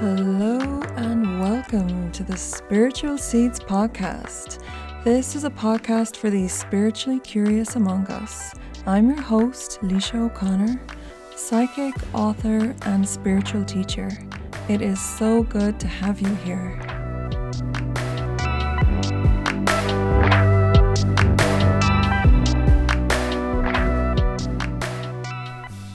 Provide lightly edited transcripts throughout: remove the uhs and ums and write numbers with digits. Hello and welcome to the Spiritual Seeds Podcast. This is a podcast for the spiritually curious among us. I'm your host, Laoise O'Connor, psychic, author, and spiritual teacher. It is so good to have you here.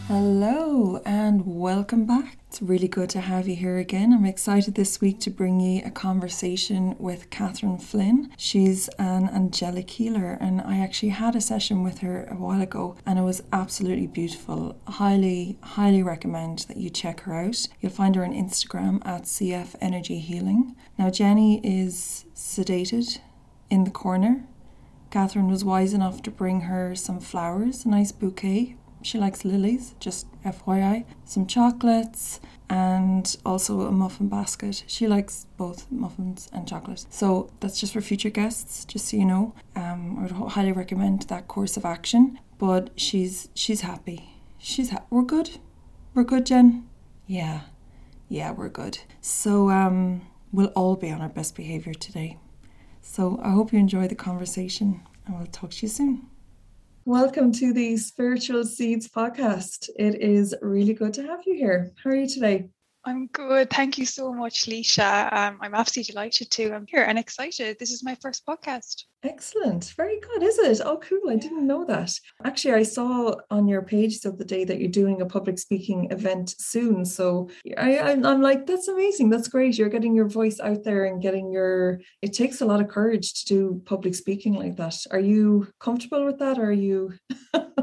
Hello and welcome back. It's really good to have you here again. I'm excited this week to bring you a conversation with Catherine Flynn. She's an angelic healer, and I actually had a session with her a while ago, and it was absolutely beautiful. Highly recommend that you check her out. You'll find her on Instagram at CF Energy Healing. Now, Jenny is sedated in the corner. Catherine was wise enough to bring her some flowers, a nice bouquet. She likes lilies, just FYI. Some chocolates and also a muffin basket. She likes both muffins and chocolate. So that's just for future guests, just so you know. I would highly recommend that course of action. But she's happy. We're good. We're good, Jen. Yeah, we're good. So we'll all be on our best behaviour today. So I hope you enjoy the conversation, and we'll talk to you soon. Welcome to the Spiritual Seeds Podcast. It is really good to have you here. How are you today? I'm good. Thank you so much, Laoise. I'm absolutely delighted too. I'm here and excited. This is my first podcast. Excellent. Very good, is it? Oh, cool. I didn't know that. Actually, I saw on your page the other day that you're doing a public speaking event soon. So I'm like, that's amazing. That's great. You're getting your voice out there and getting your... It takes a lot of courage to do public speaking like that. Are you comfortable with that? Or are you...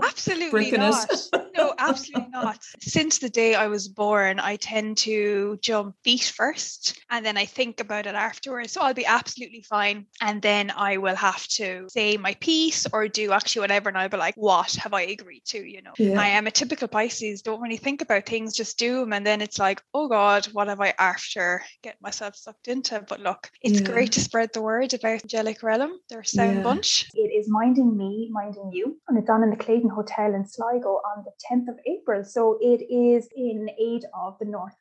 Absolutely not. No, absolutely not. Since the day I was born, I tend to jump feet first and then I think about it afterwards. So I'll be absolutely fine. And then I will have to say my piece or do actually whatever. And I'll be like, what have I agreed to? You know, yeah. I am a typical Pisces, don't really think about things, just do them. And then it's like, oh God, what have I after get myself sucked into? But look, it's great to spread the word about Angelic Realm. They're a sound bunch. It is Minding Me, Minding You. And it's on in the Clayton Hotel in Sligo on the 10th of April. So it is in aid of the Northwest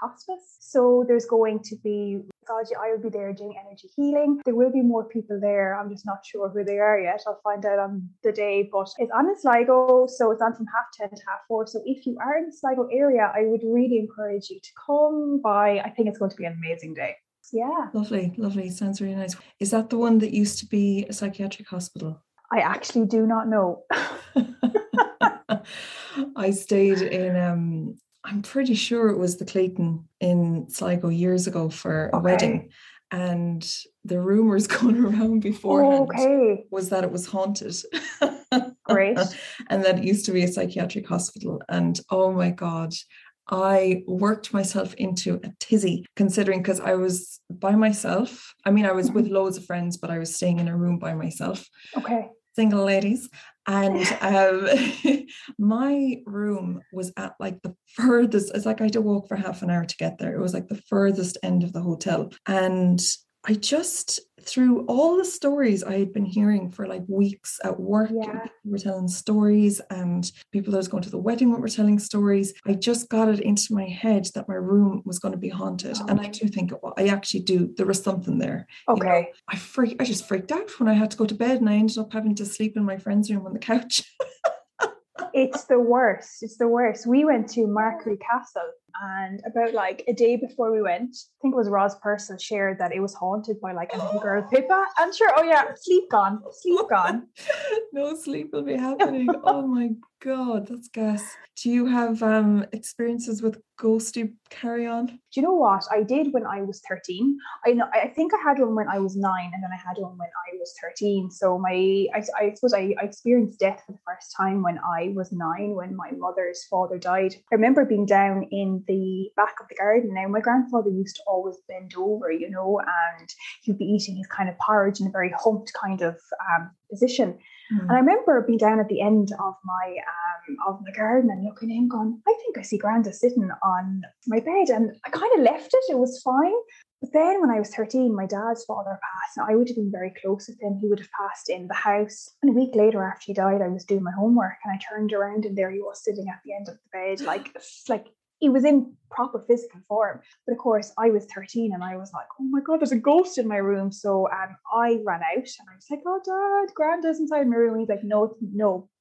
Hospice. So there's going to be psychology. I will be there doing energy healing. There will be more people there. I'm just not sure who they are yet. I'll find out on the day, but it's on in Sligo. So it's on from 10:30 to 4:30. So if you are in the Sligo area, I would really encourage you to come by. I think it's going to be an amazing day. Yeah. Lovely. Sounds really nice. Is that the one that used to be a psychiatric hospital? I actually do not know. I stayed in, I'm pretty sure it was the Clayton in Sligo years ago for a wedding. And the rumours going around beforehand was that it was haunted. Great. And that it used to be a psychiatric hospital. And oh my God, I worked myself into a tizzy considering, because I was by myself. I mean, I was with loads of friends, but I was staying in a room by myself. Okay. Single ladies. And my room was at like the furthest, it's like I had to walk for half an hour to get there. It was like the furthest end of the hotel. And I just, through all the stories I had been hearing for like weeks at work, people were telling stories and people that was going to the wedding were telling stories. I just got it into my head that my room was going to be haunted. Oh. And I do think it was. I actually do. There was something there. Okay. You know, I just freaked out when I had to go to bed and I ended up having to sleep in my friend's room on the couch. It's the worst. We went to Markley Castle. And about like a day before we went, I think it was Roz Purcell shared that it was haunted by like a little girl, Pippa. I'm sure. Oh yeah, sleep gone. No sleep will be happening. Oh my God, that's gas. Do you have experiences with ghosty carry on? Do you know what I did when I was 13? I think I had one when I was 9, and then I had one when I was 13. So I suppose I experienced death for the first time when I was 9, when my mother's father died. I remember being down in the back of the garden. Now my grandfather used to always bend over, you know, and he'd be eating his kind of porridge in a very humped kind of position. Mm. And I remember being down at the end of my the garden and looking in, going, I think I see Granda sitting on my bed, and I kind of left it. It was fine. But then when I was 13, my dad's father passed. Now, I would have been very close with him. He would have passed in the house. And a week later after he died, I was doing my homework and I turned around and there he was sitting at the end of the bed, like it was in proper physical form. But of course, I was 13 and I was like, oh my God, there's a ghost in my room. So I ran out and I was like, oh, Dad, Granddad's inside my room. He's like, no,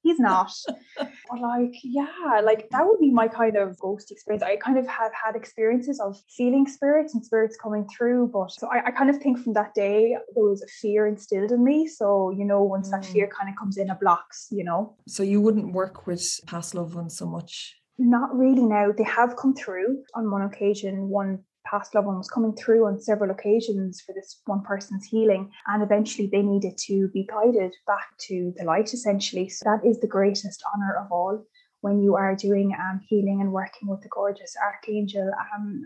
he's not. But like, yeah, like that would be my kind of ghost experience. I kind of have had experiences of feeling spirits and spirits coming through. But so I kind of think from that day, there was a fear instilled in me. So, you know, once that fear kind of comes in, it blocks, you know. So you wouldn't work with past loved ones so much? Not really now. They have come through on one occasion. One past loved one was coming through on several occasions for this one person's healing, and eventually they needed to be guided back to the light, essentially. So that is the greatest honour of all when you are doing healing and working with the gorgeous Archangel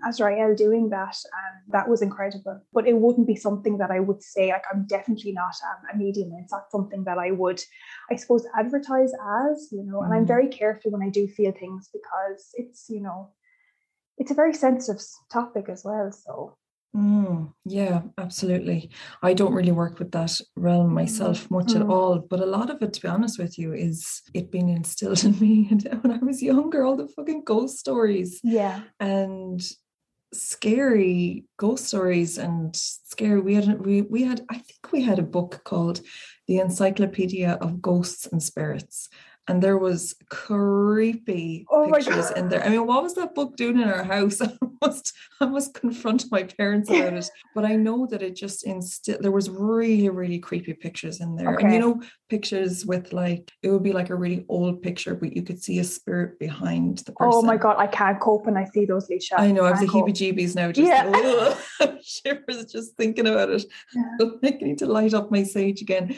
Azrael doing that. That was incredible. But it wouldn't be something that I would say, like, I'm definitely not a medium. It's not something that I would, I suppose, advertise as, you know. And I'm very careful when I do feel things because it's, you know, it's a very sensitive topic as well, so. Yeah, absolutely. I don't really work with that realm myself much at all, but a lot of it, to be honest with you, is it being instilled in me. And when I was younger, all the fucking ghost stories, and scary ghost stories, and scary. We had I think we had a book called The Encyclopedia of Ghosts and Spirits. And there was creepy pictures in there. I mean, what was that book doing in our house? I must confront my parents about it. But I know that it just there was really, really creepy pictures in there. Okay. And, you know, pictures with like, it would be like a really old picture, but you could see a spirit behind the person. Oh my God, I can't cope when I see those, Leisha. I know, I have the heebie-jeebies now. Just shivers just thinking about it. Yeah. I need to light up my sage again.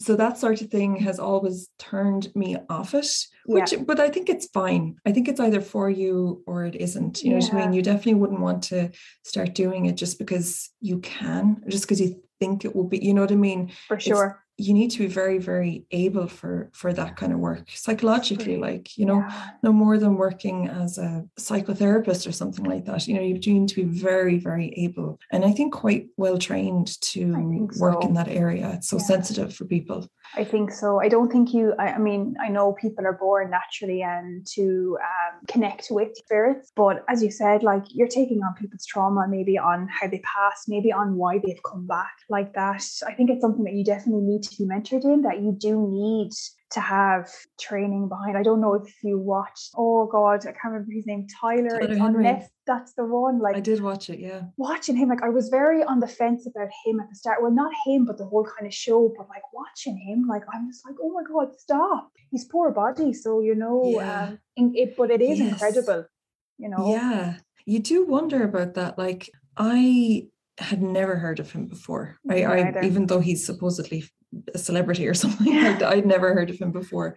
So that sort of thing has always turned me off it, which but I think it's fine. I think it's either for you or it isn't, you know what I mean. You definitely wouldn't want to start doing it just because you can, just because you think it will be, you know what I mean. For sure, you need to be very, very able for that kind of work psychologically, like, you know, no more than working as a psychotherapist or something like that. You know, you do need to be very, very able, and I think quite well trained to work in that area. It's so sensitive for people. I think so. I don't think I mean, I know people are born naturally and to connect with spirits, but as you said, like, you're taking on people's trauma, maybe on how they passed, maybe on why they've come back like that. I think it's something that you definitely need to be mentored in, that you do need to have training behind. I don't know if you watched, oh God, I can't remember his name, Tyler it's Henry. That's the one. Like, I did watch it, yeah. Watching him, like, I was very on the fence about him at the start. Well, not him, but the whole kind of show. But like watching him, like, I'm just like, oh my God, stop. He's poor body, so, you know, but it is incredible, you know. Yeah, you do wonder about that. Like, I had never heard of him before. I even though he's supposedly a celebrity or something like that, I'd never heard of him before.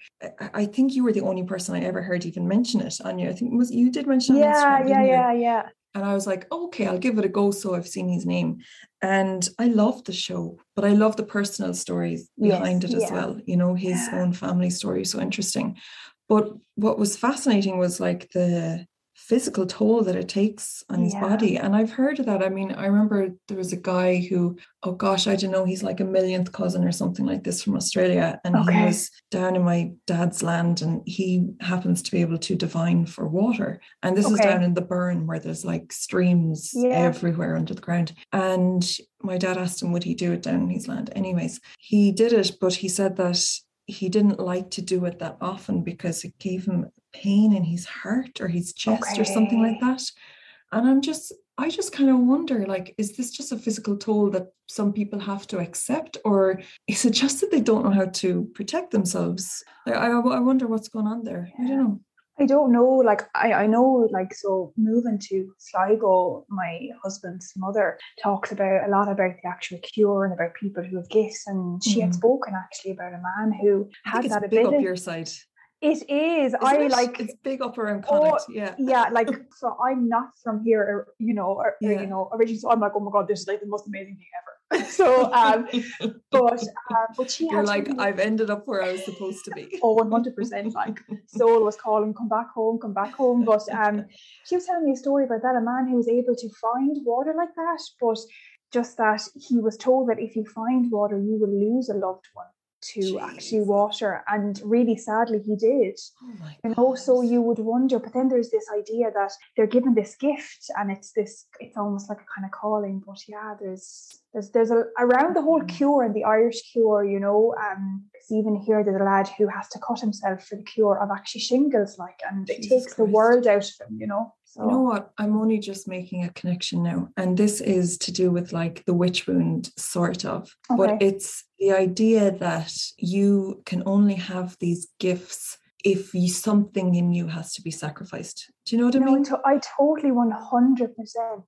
I think you were the only person I ever heard even mention it, Anya. I think you did mention it on Instagram, didn't you? And I was like, okay, I'll give it a go. So I've seen his name, and I love the show, but I love the personal stories behind it as well. You know, his own family story is so interesting. But what was fascinating was like the physical toll that it takes on his body. And I've heard of that. I mean, I remember there was a guy who, oh gosh, I don't know, he's like a millionth cousin or something like this from Australia, and he was down in my dad's land, and he happens to be able to divine for water, and this is down in the burn where there's like streams everywhere under the ground. And my dad asked him would he do it down in his land. Anyways, he did it, but he said that he didn't like to do it that often because it gave him pain in his heart or his chest or something like that. And I just kind of wonder, like, is this just a physical toll that some people have to accept, or is it just that they don't know how to protect themselves? I wonder what's going on there. I don't know. Like, I know, like, so moving to Sligo, my husband's mother talks about a lot about the actual cure and about people who have gifts. And she had spoken actually about a man who had that ability. It's big up your side. It is. It's big up around Connacht. Like, so I'm not from here, you know, you know, originally. So I'm like, oh my God, this is like the most amazing thing ever. So, but she had, like, I've ended up where I was supposed to be. Oh, 100%. Like, soul was calling, come back home. But she was telling me a story about that, a man who was able to find water like that, but just that he was told that if you find water, you will lose a loved one. to actually water, and really sadly he did. And also you would wonder, but then there's this idea that they're given this gift and it's almost like a kind of calling. But yeah, there's a around the whole cure and the Irish cure, you know, because even here there's a lad who has to cut himself for the cure of actually shingles, like, and Jesus it takes Christ. The world out of him, you know. So. You know what, I'm only just making a connection now, and this is to do with like the witch wound, sort of, but it's the idea that you can only have these gifts if you, something in you has to be sacrificed. Do you know what I mean? I totally 100%.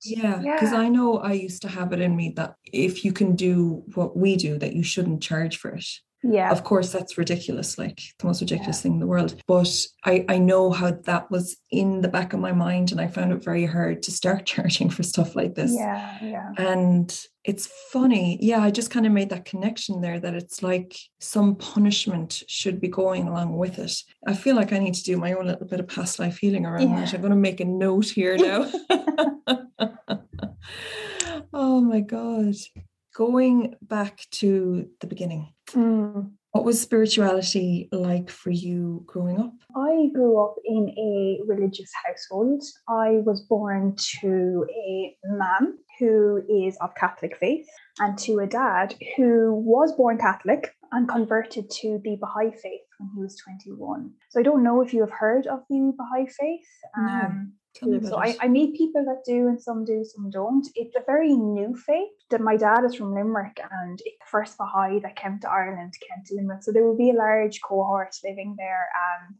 Yeah, because I know I used to have it in me that if you can do what we do, that you shouldn't charge for it. Yeah, of course, that's ridiculous, like the most ridiculous thing in the world. But I know how that was in the back of my mind, and I found it very hard to start charging for stuff like this. Yeah. And it's funny. Yeah, I just kind of made that connection there, that it's like some punishment should be going along with it. I feel like I need to do my own little bit of past life healing around that. I'm going to make a note here now. Oh, my God. Going back to the beginning, what was spirituality like for you growing up? I grew up in a religious household. I was born to a mum who is of Catholic faith and to a dad who was born Catholic and converted to the Baha'i faith when he was 21. So I don't know if you have heard of the Baha'i faith. No. So I meet people that do, and some do, some don't. It's a very new faith. That my dad is from Limerick, and it's the first Baha'i that came to Ireland came to Limerick. So there will be a large cohort living there.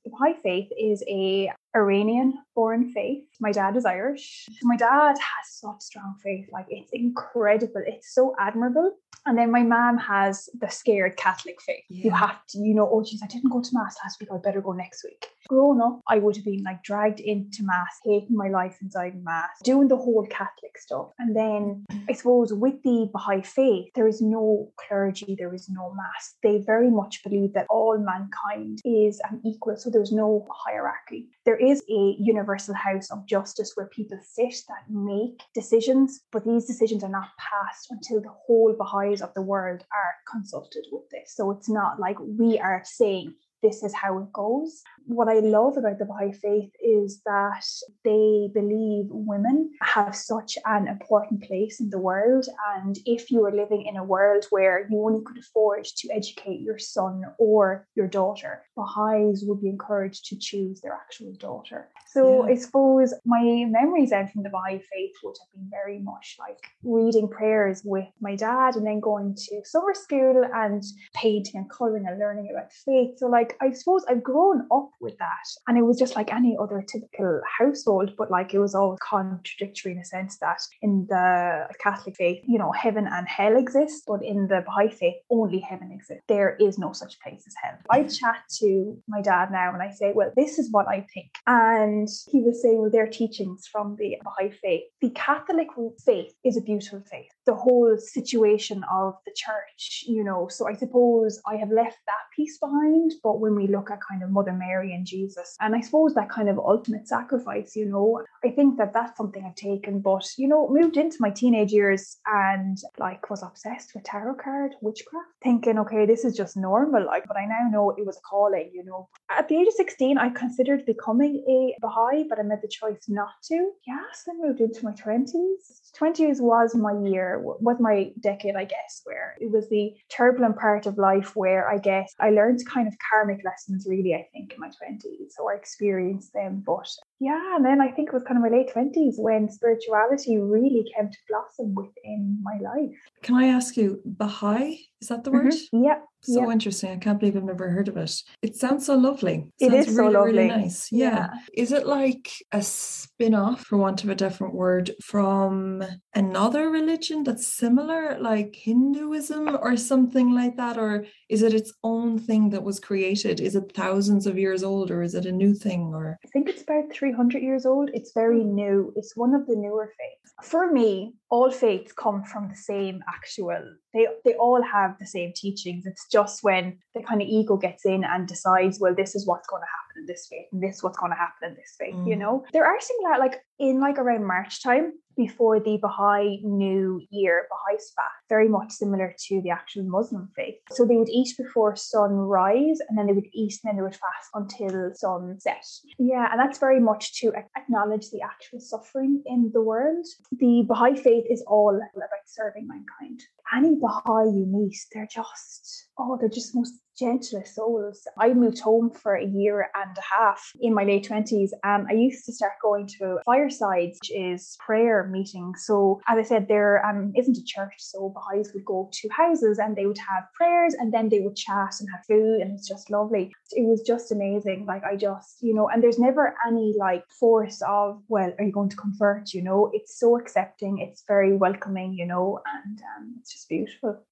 The Baha'i faith is a Iranian-born faith. My dad is Irish. My dad has such strong faith, like it's incredible. It's so admirable. And then my mom has the scared Catholic faith. Yeah. You have to, you know, oh geez, I didn't go to mass last week, I better go next week. Growing up, I would have been like dragged into mass, hating my life inside mass, doing the whole Catholic stuff. And then I suppose with the Baha'i faith, there is no clergy, there is no mass. They very much believe that all mankind is an equal, so there's no hierarchy. There is a universal house of justice where people sit that make decisions, but these decisions are not passed until the whole Baha'is of the world are consulted with this. So it's not like we are saying, this is how it goes. What I love about the Baha'i faith is that they believe women have such an important place in the world. And if you are living in a world where you only could afford to educate your son or your daughter, Baha'is would be encouraged to choose their actual daughter. So I suppose my memories then from the Baha'i faith would have been very much like reading prayers with my dad, and then going to summer school and painting and colouring and learning about faith. So like, I suppose I've grown up with that, and it was just like any other typical household, but like it was all contradictory in a sense that in the Catholic faith, you know, heaven and hell exist, but in the Baha'i faith, only heaven exists. There is no such place as hell. I chat to my dad now and I say, well, this is what I think. And he will say, well, their teachings from the Baha'i faith. The Catholic faith is a beautiful faith. The whole situation of the church, you know, so I suppose I have left that piece behind. But when we look at kind of Mother Mary and Jesus, and I suppose that kind of ultimate sacrifice, you know, I think that that's something I've taken, but, you know, moved into my teenage years and like was obsessed with tarot card, witchcraft, thinking, okay, this is just normal. Like, but I now know it was a calling, you know. At the age of 16, I considered becoming a Baha'i, but I made the choice not to. Yes, I moved into my 20s. 20s was my year, was my decade, I guess, where it was the turbulent part of life where I guess I learned kind of karmic lessons, really, I think, in my 20s. So I experienced them. But yeah, and then I think it was kind of my late 20s when spirituality really came to blossom within my life. Can I ask you, Baha'i, is that the word? Mm-hmm. Yeah. So interesting. I can't believe I've never heard of it. It sounds so lovely. It is really, so lovely. Really nice. Yeah. Is it like a spin-off, for want of a different word, from another religion that's similar, like Hinduism or something like that? Or is it its own thing that was created? Is it thousands of years old, or is it a new thing? Or I think it's about 300 years old. It's very new. It's one of the newer faiths. For me, all faiths come from the same actual, they all have the same teachings. It's just when the kind of ego gets in and decides, well, this is what's going to happen in this faith, and this is what's going to happen in this faith, you know? There are things like in like around March time, before the Baha'i New Year, Baha'i Spa, very much similar to the actual Muslim faith. So they would eat before sunrise, and then they would eat, and then they would fast until sunset. Yeah, and that's very much to acknowledge the actual suffering in the world. The Baha'i faith is all about serving mankind. Any Baha'i you meet, they're just the most gentlest souls. I moved home for a year and a half in my late 20s, and I used to start going to firesides, which is prayer meetings. So as I said, there isn't a church, so Baha'is would go to houses and they would have prayers, and then they would chat and have food, and it's just lovely. It was just amazing. And there's never any force of, well, are you going to convert? It's so accepting, it's very welcoming, and it's just beautiful.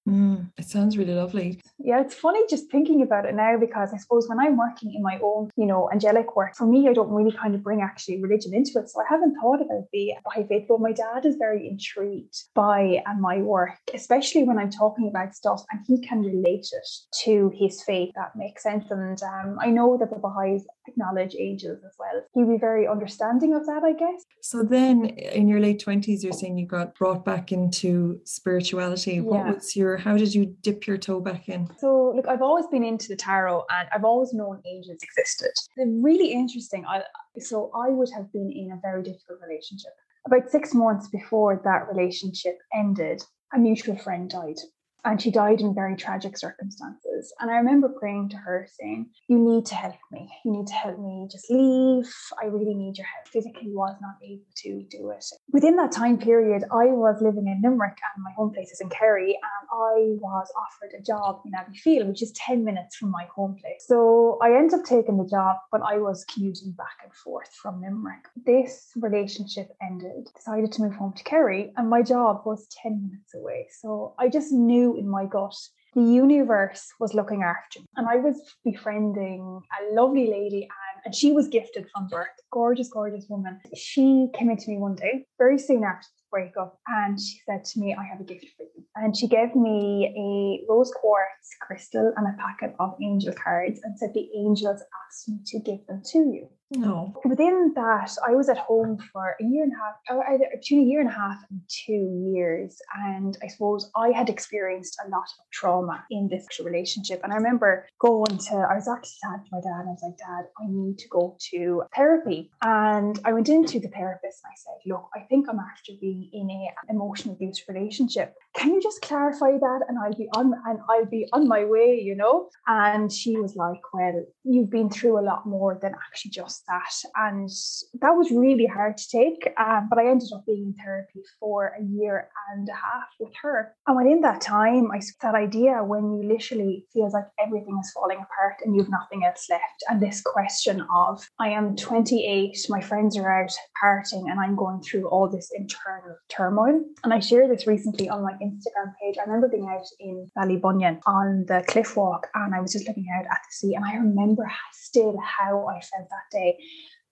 It sounds really lovely. Yeah, it's funny just thinking about it now, because I suppose when I'm working in my own, angelic work, for me, I don't really kind of bring actually religion into it. So I haven't thought about the Baha'i faith, but my dad is very intrigued by my work, especially when I'm talking about stuff and he can relate it to his faith. That makes sense. And I know that the Baha'is acknowledge angels as well. He'd be very understanding of that, I guess. So then in your late 20s, you're saying you got brought back into spirituality. Yeah. How did you dip your toe back in? So look, I've always been into the tarot and I've always known angels existed. They're really interesting. I would have been in a very difficult relationship. About 6 months before that relationship ended, a mutual friend died. And she died in very tragic circumstances. And I remember praying to her saying, you need to help me. You need to help me just leave. I really need your help. Physically was not able to do it. Within that time period, I was living in Limerick and my home place is in Kerry. And I was offered a job in Abbeyfield, which is 10 minutes from my home place. So I ended up taking the job, but I was commuting back and forth from Limerick. This relationship ended, decided to move home to Kerry, and my job was 10 minutes away. So I just knew in my gut, the universe was looking after me. And I was befriending a lovely lady, and she was gifted from birth. Gorgeous, gorgeous woman. She came into me one day, very soon after the breakup, and she said to me, I have a gift for you. And she gave me a rose quartz crystal and a packet of angel cards and said, the angels asked me to give them to you. No. Within that, I was at home for a year and a half, either between a year and a half and 2 years. And I suppose I had experienced a lot of trauma in this relationship. And I remember I was actually sad for my dad. And I was like, Dad, I need to go to therapy. And I went into the therapist and I said, look, I think I'm after being in an emotional abuse relationship. Can you just clarify that? And I'll be on my way, And she was like, well, you've been through a lot more than actually just that. And that was really hard to take. But I ended up being in therapy for a year and a half with her. And within that time, I saw that idea when you literally feels like everything is falling apart and you've nothing else left. And this question of, I am 28, my friends are out partying, and I'm going through all this internal turmoil. And I shared this recently on my Instagram page. I remember being out in Valley Bunyan on the cliff walk, and I was just looking out at the sea, and I remember still how I felt that day,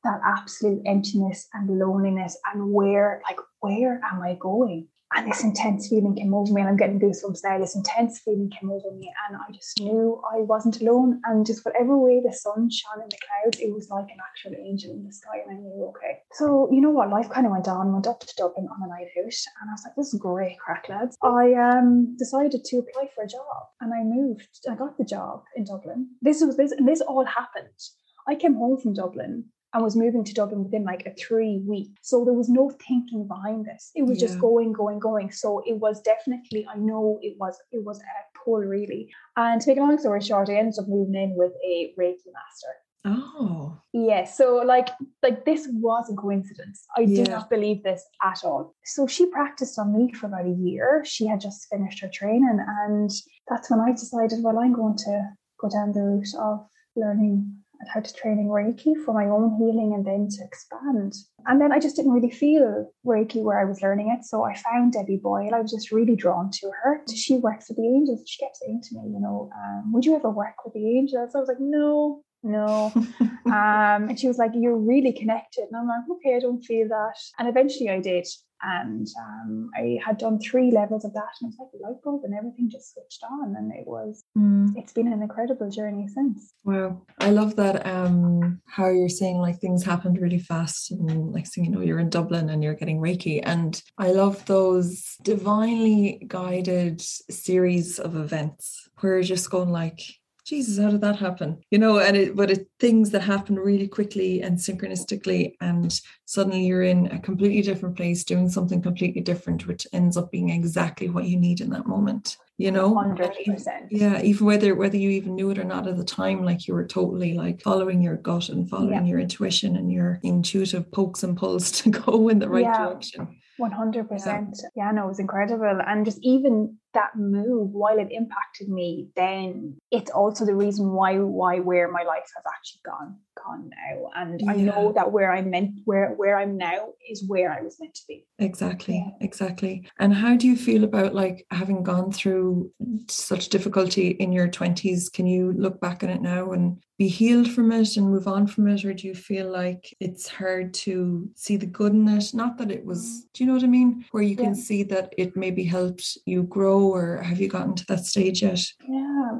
that absolute emptiness and loneliness, and where am I going? And this intense feeling came over me, and I'm getting goosebumps now. This intense feeling came over me, and I just knew I wasn't alone. And just whatever way the sun shone in the clouds, it was like an actual angel in the sky, and I knew, okay. So you know what? Life kind of went up to Dublin on a night out, and I was like, this is great crack, lads. I decided to apply for a job, and I moved. I got the job in Dublin. This all happened. I came home from Dublin and was moving to Dublin within a 3 week. So there was no thinking behind this. It was just going. So it was definitely, I know it was a pull really. And to make a long story short, I ended up moving in with a Reiki master. Oh. Yeah. So this was a coincidence. I do not believe this at all. So she practiced on me for about a year. She had just finished her training, and that's when I decided, well, I'm going to go down the route of learning how to train in Reiki for my own healing and then to expand. And then I just didn't really feel Reiki where I was learning it. So I found Debbie Boyle. I was just really drawn to her. She works with the angels. She kept saying to me, would you ever work with the angels? I was like, no. And she was like, you're really connected. And I'm like, okay, I don't feel that. And eventually I did. And I had done 3 levels of that, and it was like a light bulb and everything just switched on. And it was, it's been an incredible journey since. Wow. I love that, how you're saying like things happened really fast. And next thing you know, you're in Dublin and you're getting Reiki. And I love those divinely guided series of events where you're just going like, Jesus, how did that happen? You know, and but things that happen really quickly and synchronistically, and suddenly you're in a completely different place doing something completely different, which ends up being exactly what you need in that moment. You know, 100%. Yeah, even whether you even knew it or not at the time, like you were totally like following your gut and following your intuition and your intuitive pokes and pulls to go in the right direction. 100%. Yeah, no, it was incredible. And just even that move, while it impacted me, then it's also the reason where my life has actually gone now. And I know that where I'm now is where I was meant to be. Exactly. And how do you feel about like having gone through such difficulty in your 20s? Can you look back on it now and be healed from it and move on from it, or do you feel like it's hard to see the good in it? Not that it was, do you know what I mean, where you can see that it maybe helped you grow, or have you gotten to that stage yet?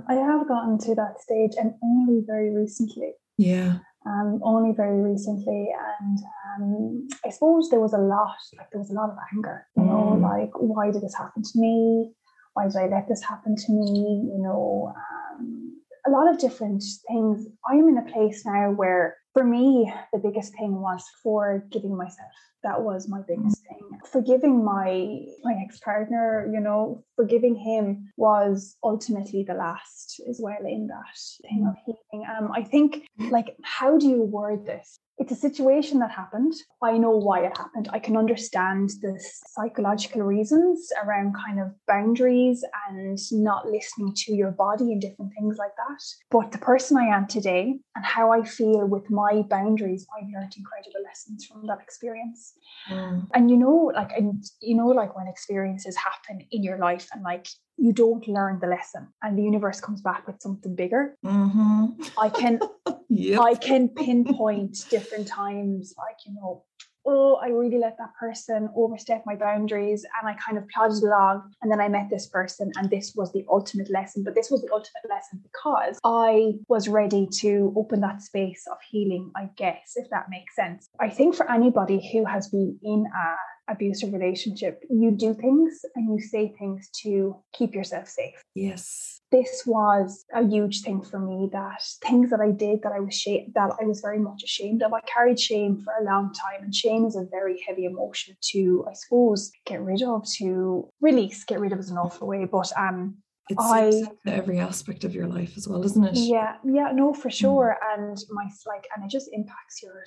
I have gotten to that stage, and only very recently. Only very recently. And I suppose there was a lot of anger, you know, like, why did this happen to me? Why did I let this happen to me? You know, a lot of different things. I'm in a place now where, for me, the biggest thing was forgiving myself. That was my biggest thing. Forgiving my ex-partner, you know, forgiving him was ultimately the last as well in that thing of healing. I think, like, how do you word this? It's a situation that happened. I know why it happened. I can understand the psychological reasons around kind of boundaries and not listening to your body and different things like that. But the person I am today and how I feel with my boundaries, I've learned incredible lessons from that experience. And you know, like, when experiences happen in your life and like you don't learn the lesson and the universe comes back with something bigger. I can pinpoint different times, like, you know, oh, I really let that person overstep my boundaries and I kind of plodded along, and then I met this person and this was the ultimate lesson. But this was the ultimate lesson because I was ready to open that space of healing, I guess, if that makes sense. I think for anybody who has been in a abusive relationship, you do things and you say things to keep yourself safe. Yes. This was a huge thing for me, that things that I did that I was very much ashamed of. I carried shame for a long time, and shame is a very heavy emotion to, I suppose, get rid of, to release. Get rid of is an awful way, but it's every aspect of your life as well, isn't it? Yeah, no, for sure. And and it just impacts your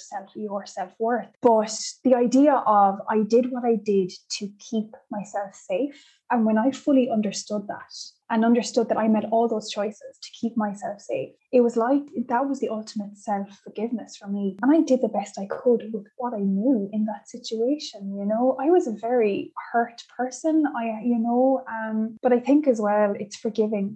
self-worth. But the idea of, I did what I did to keep myself safe. And when I fully understood that, and understood that I made all those choices to keep myself safe, it was like, that was the ultimate self-forgiveness for me. And I did the best I could with what I knew in that situation, you know. I was a very hurt person, but I think as well, it's forgiving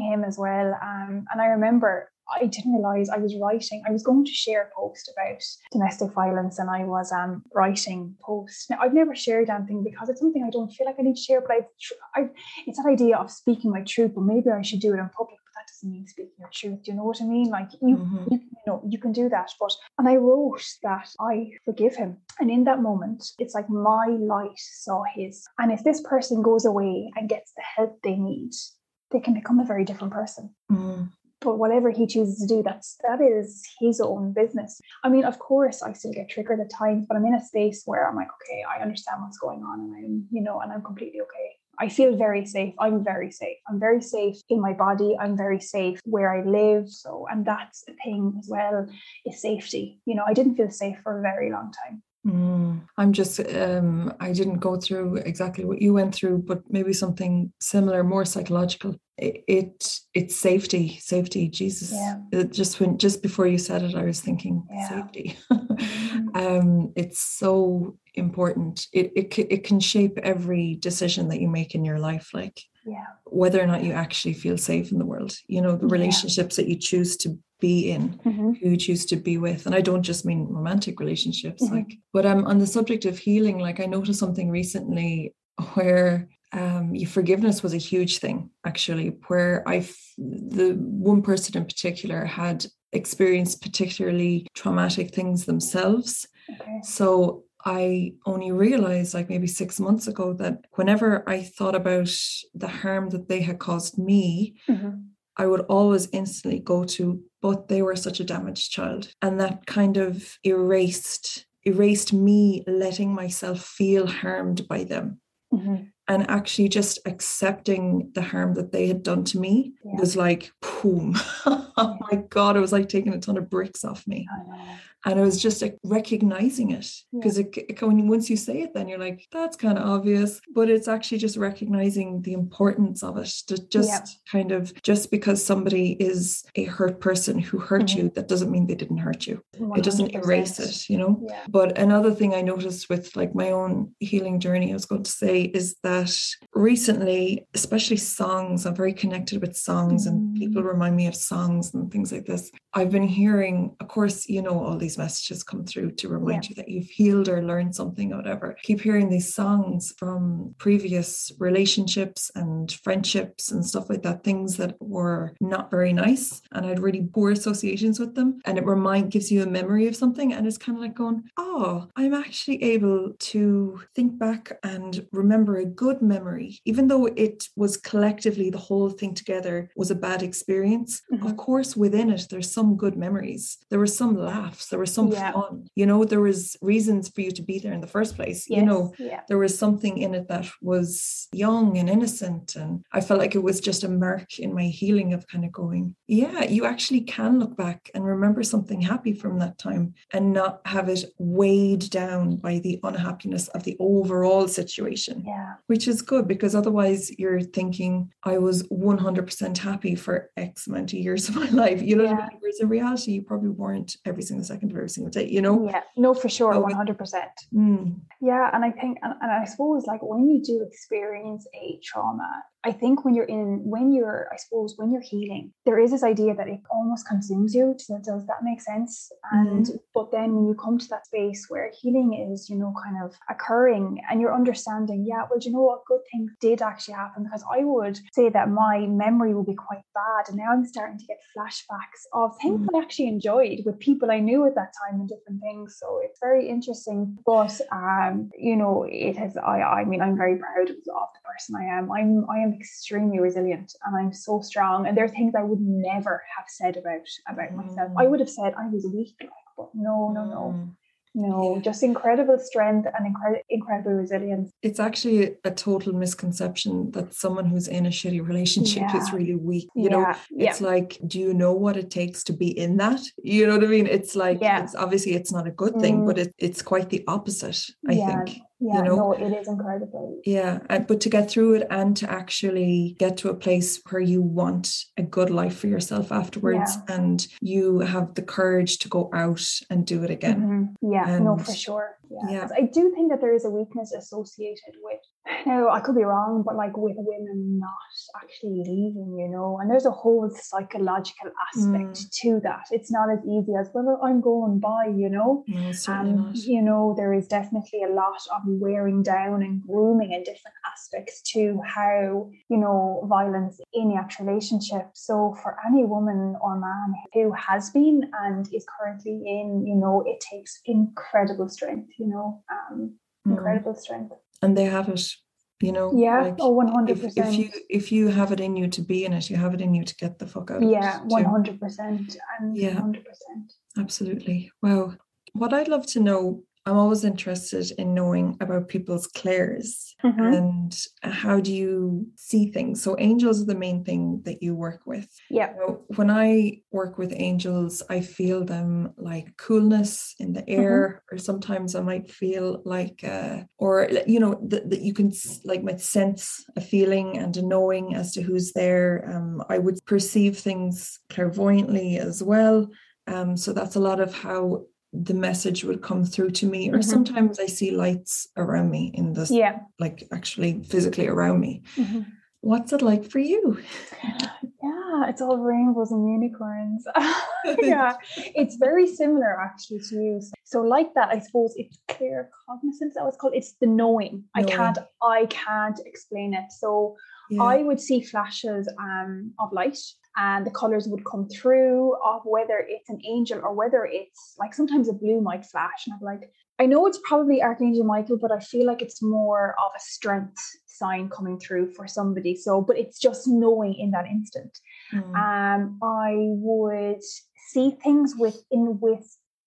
him as well. And I remember, I didn't realize I was going to share a post about domestic violence, and I was writing posts. Now, I've never shared anything because it's something I don't feel like I need to share, but it's that idea of speaking my truth, but maybe I should do it in public. But that doesn't mean speaking your truth. Do you know what I mean? Like, you can do that. And I wrote that I forgive him. And in that moment, it's like my light saw his. And if this person goes away and gets the help they need, they can become a very different person. But whatever he chooses to do, that is his own business. I mean, of course, I still get triggered at times, but I'm in a space where I'm like, okay, I understand what's going on, and I'm completely okay. I feel very safe. I'm very safe. I'm very safe in my body. I'm very safe where I live. So, and that's the thing as well, is safety. You know, I didn't feel safe for a very long time. I'm just, I didn't go through exactly what you went through, but maybe something similar, more psychological. It's safety. Jesus. It just before you said it, I was thinking safety. It's so important. It can shape every decision that you make in your life, like whether or not you actually feel safe in the world, you know, the relationships that you choose to be in, mm-hmm. who you choose to be with. And I don't just mean romantic relationships, mm-hmm. but on the subject of healing, I noticed something recently where forgiveness was a huge thing, actually, where the one person in particular had experienced particularly traumatic things themselves. Okay. So I only realized maybe 6 months ago that whenever I thought about the harm that they had caused me, mm-hmm. I would always instantly go to, but they were such a damaged child. And that kind of erased me letting myself feel harmed by them. Mm-hmm. And actually just accepting the harm that they had done to me was boom. Oh my God, it was taking a ton of bricks off me. Oh, no. And I was just recognizing it, because once you say it, then you're that's kind of obvious, but it's actually just recognizing the importance of it. To just just because somebody is a hurt person who hurt mm-hmm. you, that doesn't mean they didn't hurt you. 100%. It doesn't erase it, you know? Yeah. But another thing I noticed with my own healing journey, I was going to say, is that recently, especially songs, I'm very connected with songs mm-hmm. and people remind me of songs and things like this. I've been hearing, of course, all these messages come through to remind you that you've healed or learned something or whatever. Keep hearing these songs from previous relationships and friendships and stuff like that, things that were not very nice, and I had really poor associations with them, and it gives you a memory of something, and it's kind of going, oh, I'm actually able to think back and remember a good memory, even though it was collectively the whole thing together was a bad experience. Mm-hmm. Of course, within it there's some good memories, there were some laughs, there was some fun, there was reasons for you to be there in the first place. Yes, there was something in it that was young and innocent, and I felt it was just a mark in my healing of kind of going, you actually can look back and remember something happy from that time and not have it weighed down by the unhappiness of the overall situation, which is good, because otherwise you're thinking, I was 100% happy for X amount of years of my life, what I mean? Whereas in reality you probably weren't every single second of every single day, No, for sure, 100%. And I think, and I suppose, when you do experience a trauma, I think when you're healing, there is this idea that it almost consumes you. Does that make sense? And mm-hmm. but then when you come to that space where healing is, kind of occurring, and you're understanding, what good things did actually happen, because I would say that my memory will be quite bad, and now I'm starting to get flashbacks of things mm-hmm. I actually enjoyed with people I knew at that time and different things. So it's very interesting, but it has. I mean, I'm very proud of the person I am. I am extremely resilient, and I'm so strong, and there are things I would never have said about myself. I would have said I was weak, but no, just incredible strength and incredible resilience. It's actually a total misconception that someone who's in a shitty relationship is really weak. It's do you know what it takes to be in that? You know what I mean? It's it's obviously it's not a good thing, but it's quite the opposite, I think. Yeah, no, it is incredible. Yeah, but to get through it and to actually get to a place where you want a good life for yourself afterwards, and you have the courage to go out and do it again. Mm-hmm. Yeah, and, no, for sure. Yeah. I do think that there is a weakness associated with, now I could be wrong, but with women not actually leaving, and there's a whole psychological aspect to that. It's not as easy as, well, I'm going by, No, certainly not. There is definitely a lot of wearing down and grooming and different aspects to how, violence in the actual relationship. So for any woman or man who has been and is currently in, it takes incredible strength, incredible strength. And they have it, 100%. If you have it in you to be in it, you have it in you to get the fuck out of it. Yeah, 100%. And 100%. Absolutely. Wow. What I'd love to know, I'm always interested in knowing about people's clairs and how do you see things? So angels are the main thing that you work with. Yeah. So when I work with angels, I feel them like coolness in the air, or sometimes I might feel that you can might sense a feeling and a knowing as to who's there. I would perceive things clairvoyantly as well. So that's a lot of how the message would come through to me, or sometimes I see lights around me in this, actually physically around me. What's it like for you? Yeah, it's all rainbows and unicorns. Yeah, it's very similar actually to you. So like that, I suppose it's clear cognizance, that was called. It's the knowing. I can't explain it. So yeah. I would see flashes of light, and the colors would come through, of whether it's an angel or whether it's like sometimes a blue might flash, and I'm like, I know it's probably Archangel Michael, but I feel like it's more of a strength sign coming through for somebody. So, but it's just knowing in that instant. I would see things within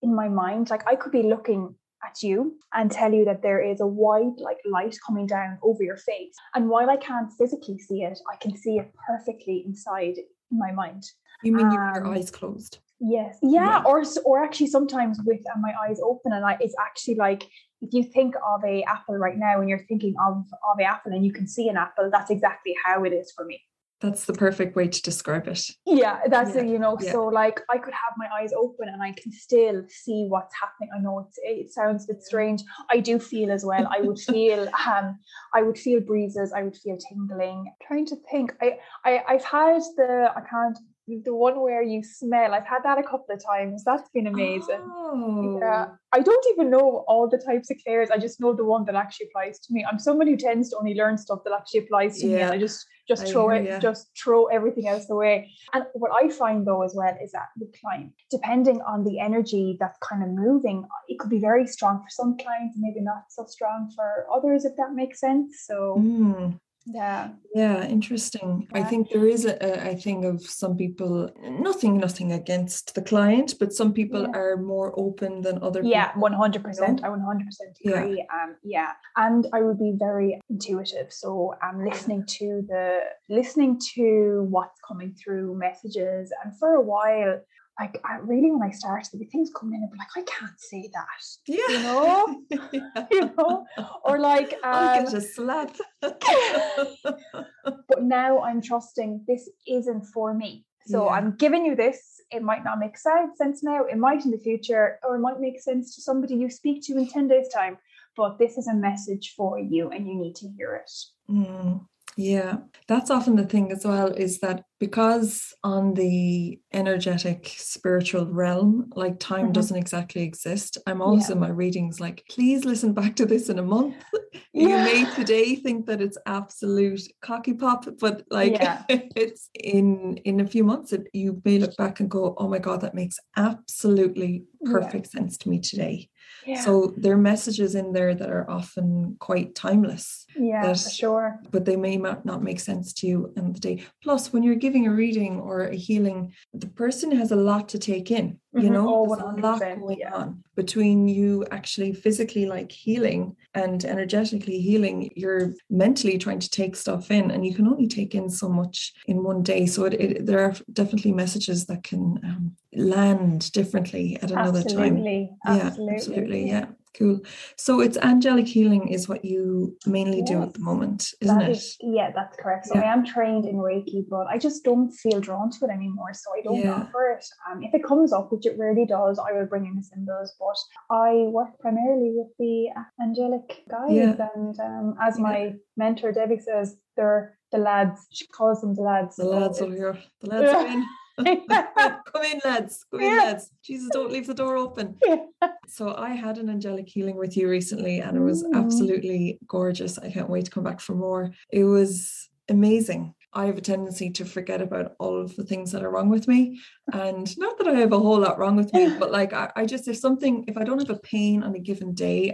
my mind. Like I could be looking at you and tell you that there is a wide like light coming down over your face. And while I can't physically see it, I can see it perfectly inside my mind. You mean you have your eyes closed? Yes. Yeah. Right. Or actually sometimes with my eyes open, and it's actually like, if you think of a apple right now and you're thinking of a apple and you can see an apple, that's exactly how it is for me. That's the perfect way to describe it. Yeah, that's it, you know. Yeah. So like I could have my eyes open and I can still see what's happening. I know it sounds a bit strange. I do feel as well. I would feel breezes. I would feel tingling. I'm trying to think. The one where you smell, I've had that a couple of times. That's been amazing. Oh. Yeah, I don't even know all the types of clairs. I just know the one that actually applies to me. I'm someone who tends to only learn stuff that actually applies to me, and I just throw everything else away. And what I find though as well is that with clients, depending on the energy that's kind of moving, it could be very strong for some clients, maybe not so strong for others, if that makes sense. So yeah, interesting. Yeah. I think there is a thing of some people, nothing against the client, but some people are more open than other people. 100%. I 100% agree. And I would be very intuitive. So I'm listening to what's coming through, messages, and for a while, like I really, when I started, there'd be things coming in and be like, I can't say that. Yeah. You know? Yeah. You know? Or like I'll get a slap. But now I'm trusting this isn't for me. So I'm giving you this. It might not make sense now, it might in the future, or it might make sense to somebody you speak to in 10 days' time. But this is a message for you and you need to hear it. Mm. Yeah, that's often the thing as well, is that because on the energetic spiritual realm, like time doesn't exactly exist. I'm always in my readings like, please listen back to this in a month. You may today think that it's absolute cocky pop, but like it's in a few months, you may look back and go, oh my God, that makes absolutely perfect sense to me today. Yeah. So there are messages in there that are often quite timeless. Yeah, for sure. But they may not make sense to you in the day. Plus, when you're giving a reading or a healing, the person has a lot to take in. You know, there's a lot going on between you actually physically like healing and energetically healing. You're mentally trying to take stuff in, and you can only take in so much in one day. So there are definitely messages that can land differently at another time. Absolutely. Cool. So it's angelic healing is what you mainly do at the moment, isn't it? That's correct. So I am trained in Reiki, but I just don't feel drawn to it anymore. So I don't offer it. If it comes up, which it rarely does, I will bring in the symbols. But I work primarily with the angelic guides. Yeah. And as my mentor, Debbie, says, they're the lads. She calls them the lads. The lads over here. The lads are in. Come in, lads. Come in, lads. Jesus, don't leave the door open. So I had an angelic healing with you recently, and it was absolutely gorgeous. I can't wait to come back for more. It was amazing. I have a tendency to forget about all of the things that are wrong with me. And not that I have a whole lot wrong with me, but like if I don't have a pain on a given day,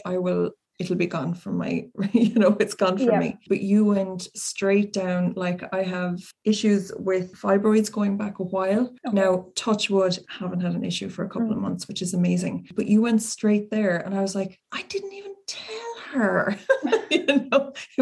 it'll be gone from my, it's gone from me. But you went straight down. Like I have issues with fibroids going back a while. Okay. Now, touch wood, haven't had an issue for a couple of months, which is amazing. But you went straight there. And I was like, I didn't even tell her. It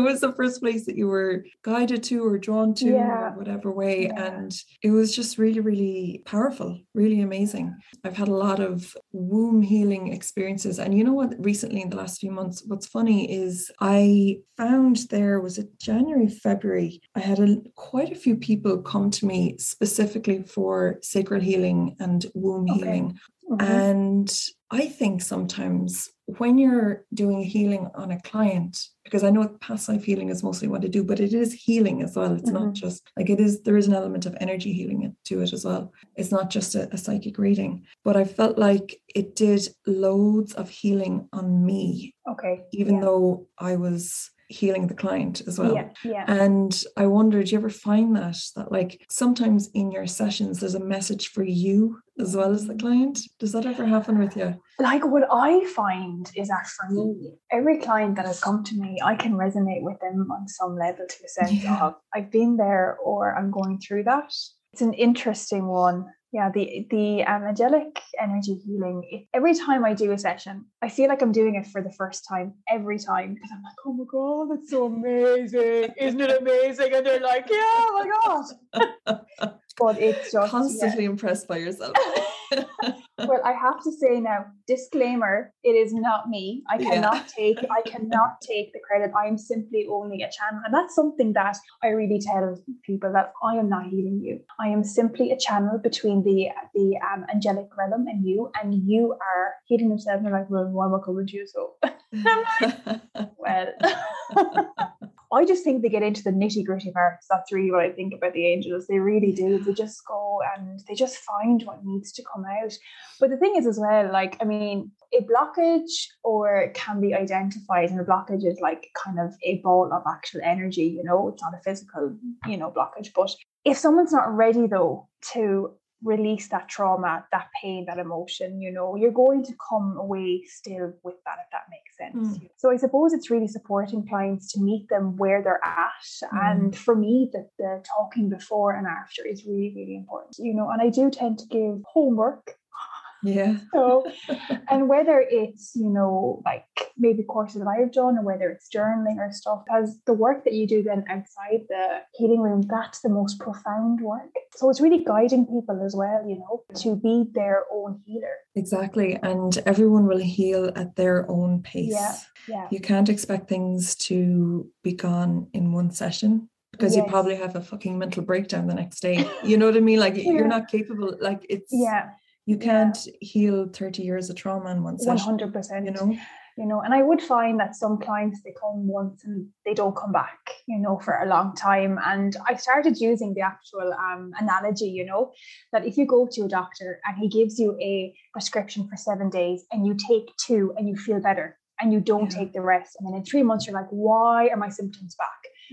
was the first place that you were guided to or drawn to or whatever way. Yeah. And it was just really, really powerful, really amazing. I've had a lot of womb healing experiences. And you know what? Recently, in the last few months, what's funny is I found there was a January, February, I had quite a few people come to me specifically for sacral healing and womb healing. Mm-hmm. And I think sometimes when you're doing healing on a client, because I know past life healing is mostly what I do, but it is healing as well. It's mm-hmm. not just like it is. There is an element of energy healing to it as well. It's not just a psychic reading, but I felt like it did loads of healing on me. Okay. Even though I was healing the client as well. And I wonder, do you ever find that like sometimes in your sessions there's a message for you as well as the client? Does that ever happen with you? Like, what I find is that for me, every client that has come to me, I can resonate with them on some level to a sense of I've been there or I'm going through that. It's an interesting one. Yeah, the angelic energy healing, every time I do a session, I feel like I'm doing it for the first time every time, because I'm like, oh my God, that's so amazing. Isn't it amazing? And they're like, yeah, oh my God. But it's just constantly impressed by yourself. Well, I have to say now, disclaimer, it is not me. I cannot take the credit. I'm simply only a channel. And that's something that I really tell people, that I am not healing you. I am simply a channel between the angelic realm and you, are healing themselves. And they're like, well, why am I coming to you? So well, I just think they get into the nitty-gritty parts. That's really what I think about the angels. They really do. They just go and they just find what needs to come out. But the thing is as well, like, I mean, a blockage or can be identified, and a blockage is like kind of a ball of actual energy, you know, it's not a physical, you know, blockage. But if someone's not ready though to release that trauma, that pain, that emotion, you know, you're going to come away still with that, if that makes sense. So I suppose it's really supporting clients to meet them where they're at. And for me, the talking before and after is really, really important, you know. And I do tend to give homework. Yeah. So, and whether it's, you know, like maybe courses that I've done, or whether it's journaling or stuff, because the work that you do then outside the healing room, that's the most profound work. So it's really guiding people as well, you know, to be their own healer. Exactly. And everyone will heal at their own pace. Yeah. You can't expect things to be gone in one session, because you probably have a fucking mental breakdown the next day. You know what I mean? Like you're not capable, like it's... Yeah. You can't heal 30 years of trauma in one session. 100%. You know, and I would find that some clients, they come once and they don't come back, you know, for a long time. And I started using the actual analogy, you know, that if you go to a doctor and he gives you a prescription for 7 days and you take 2 and you feel better and you don't take the rest, and then in 3 months you're like, why are my symptoms back?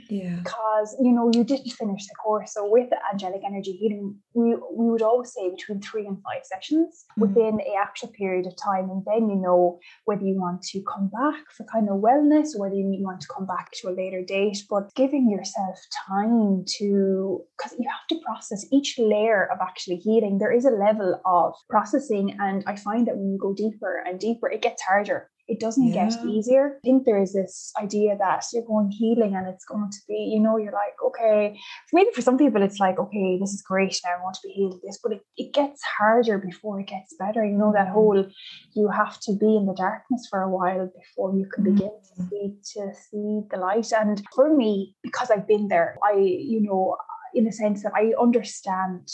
Yeah. Because, you know, you didn't finish the course. So with the angelic energy healing, we would always say between 3 and 5 sessions within a actual period of time. And then you know whether you want to come back for kind of wellness, or whether you want to come back to a later date. But giving yourself time to, because you have to process each layer of actually healing. There is a level of processing, and I find that when you go deeper and deeper, it gets harder. It doesn't get easier. I think there is this idea that you're going healing and it's going to be, you know, you're like, okay, maybe for some people it's like, okay, this is great, now I want to be healed with this, but it gets harder before it gets better. You know, that whole, you have to be in the darkness for a while before you can begin to see the light. And for me, because I've been there, I, you know, in the sense that I understand,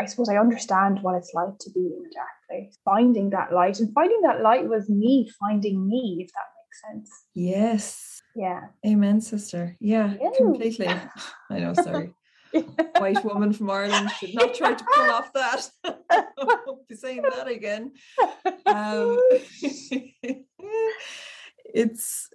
I suppose I understand what it's like to be in a dark place. Finding that light, and finding that light was me finding me, if that makes sense. Yes. Yeah. Amen, sister. Yeah, yeah. Completely. I know, sorry. White woman from Ireland should not try to pull off that. I won't be saying that again. It's...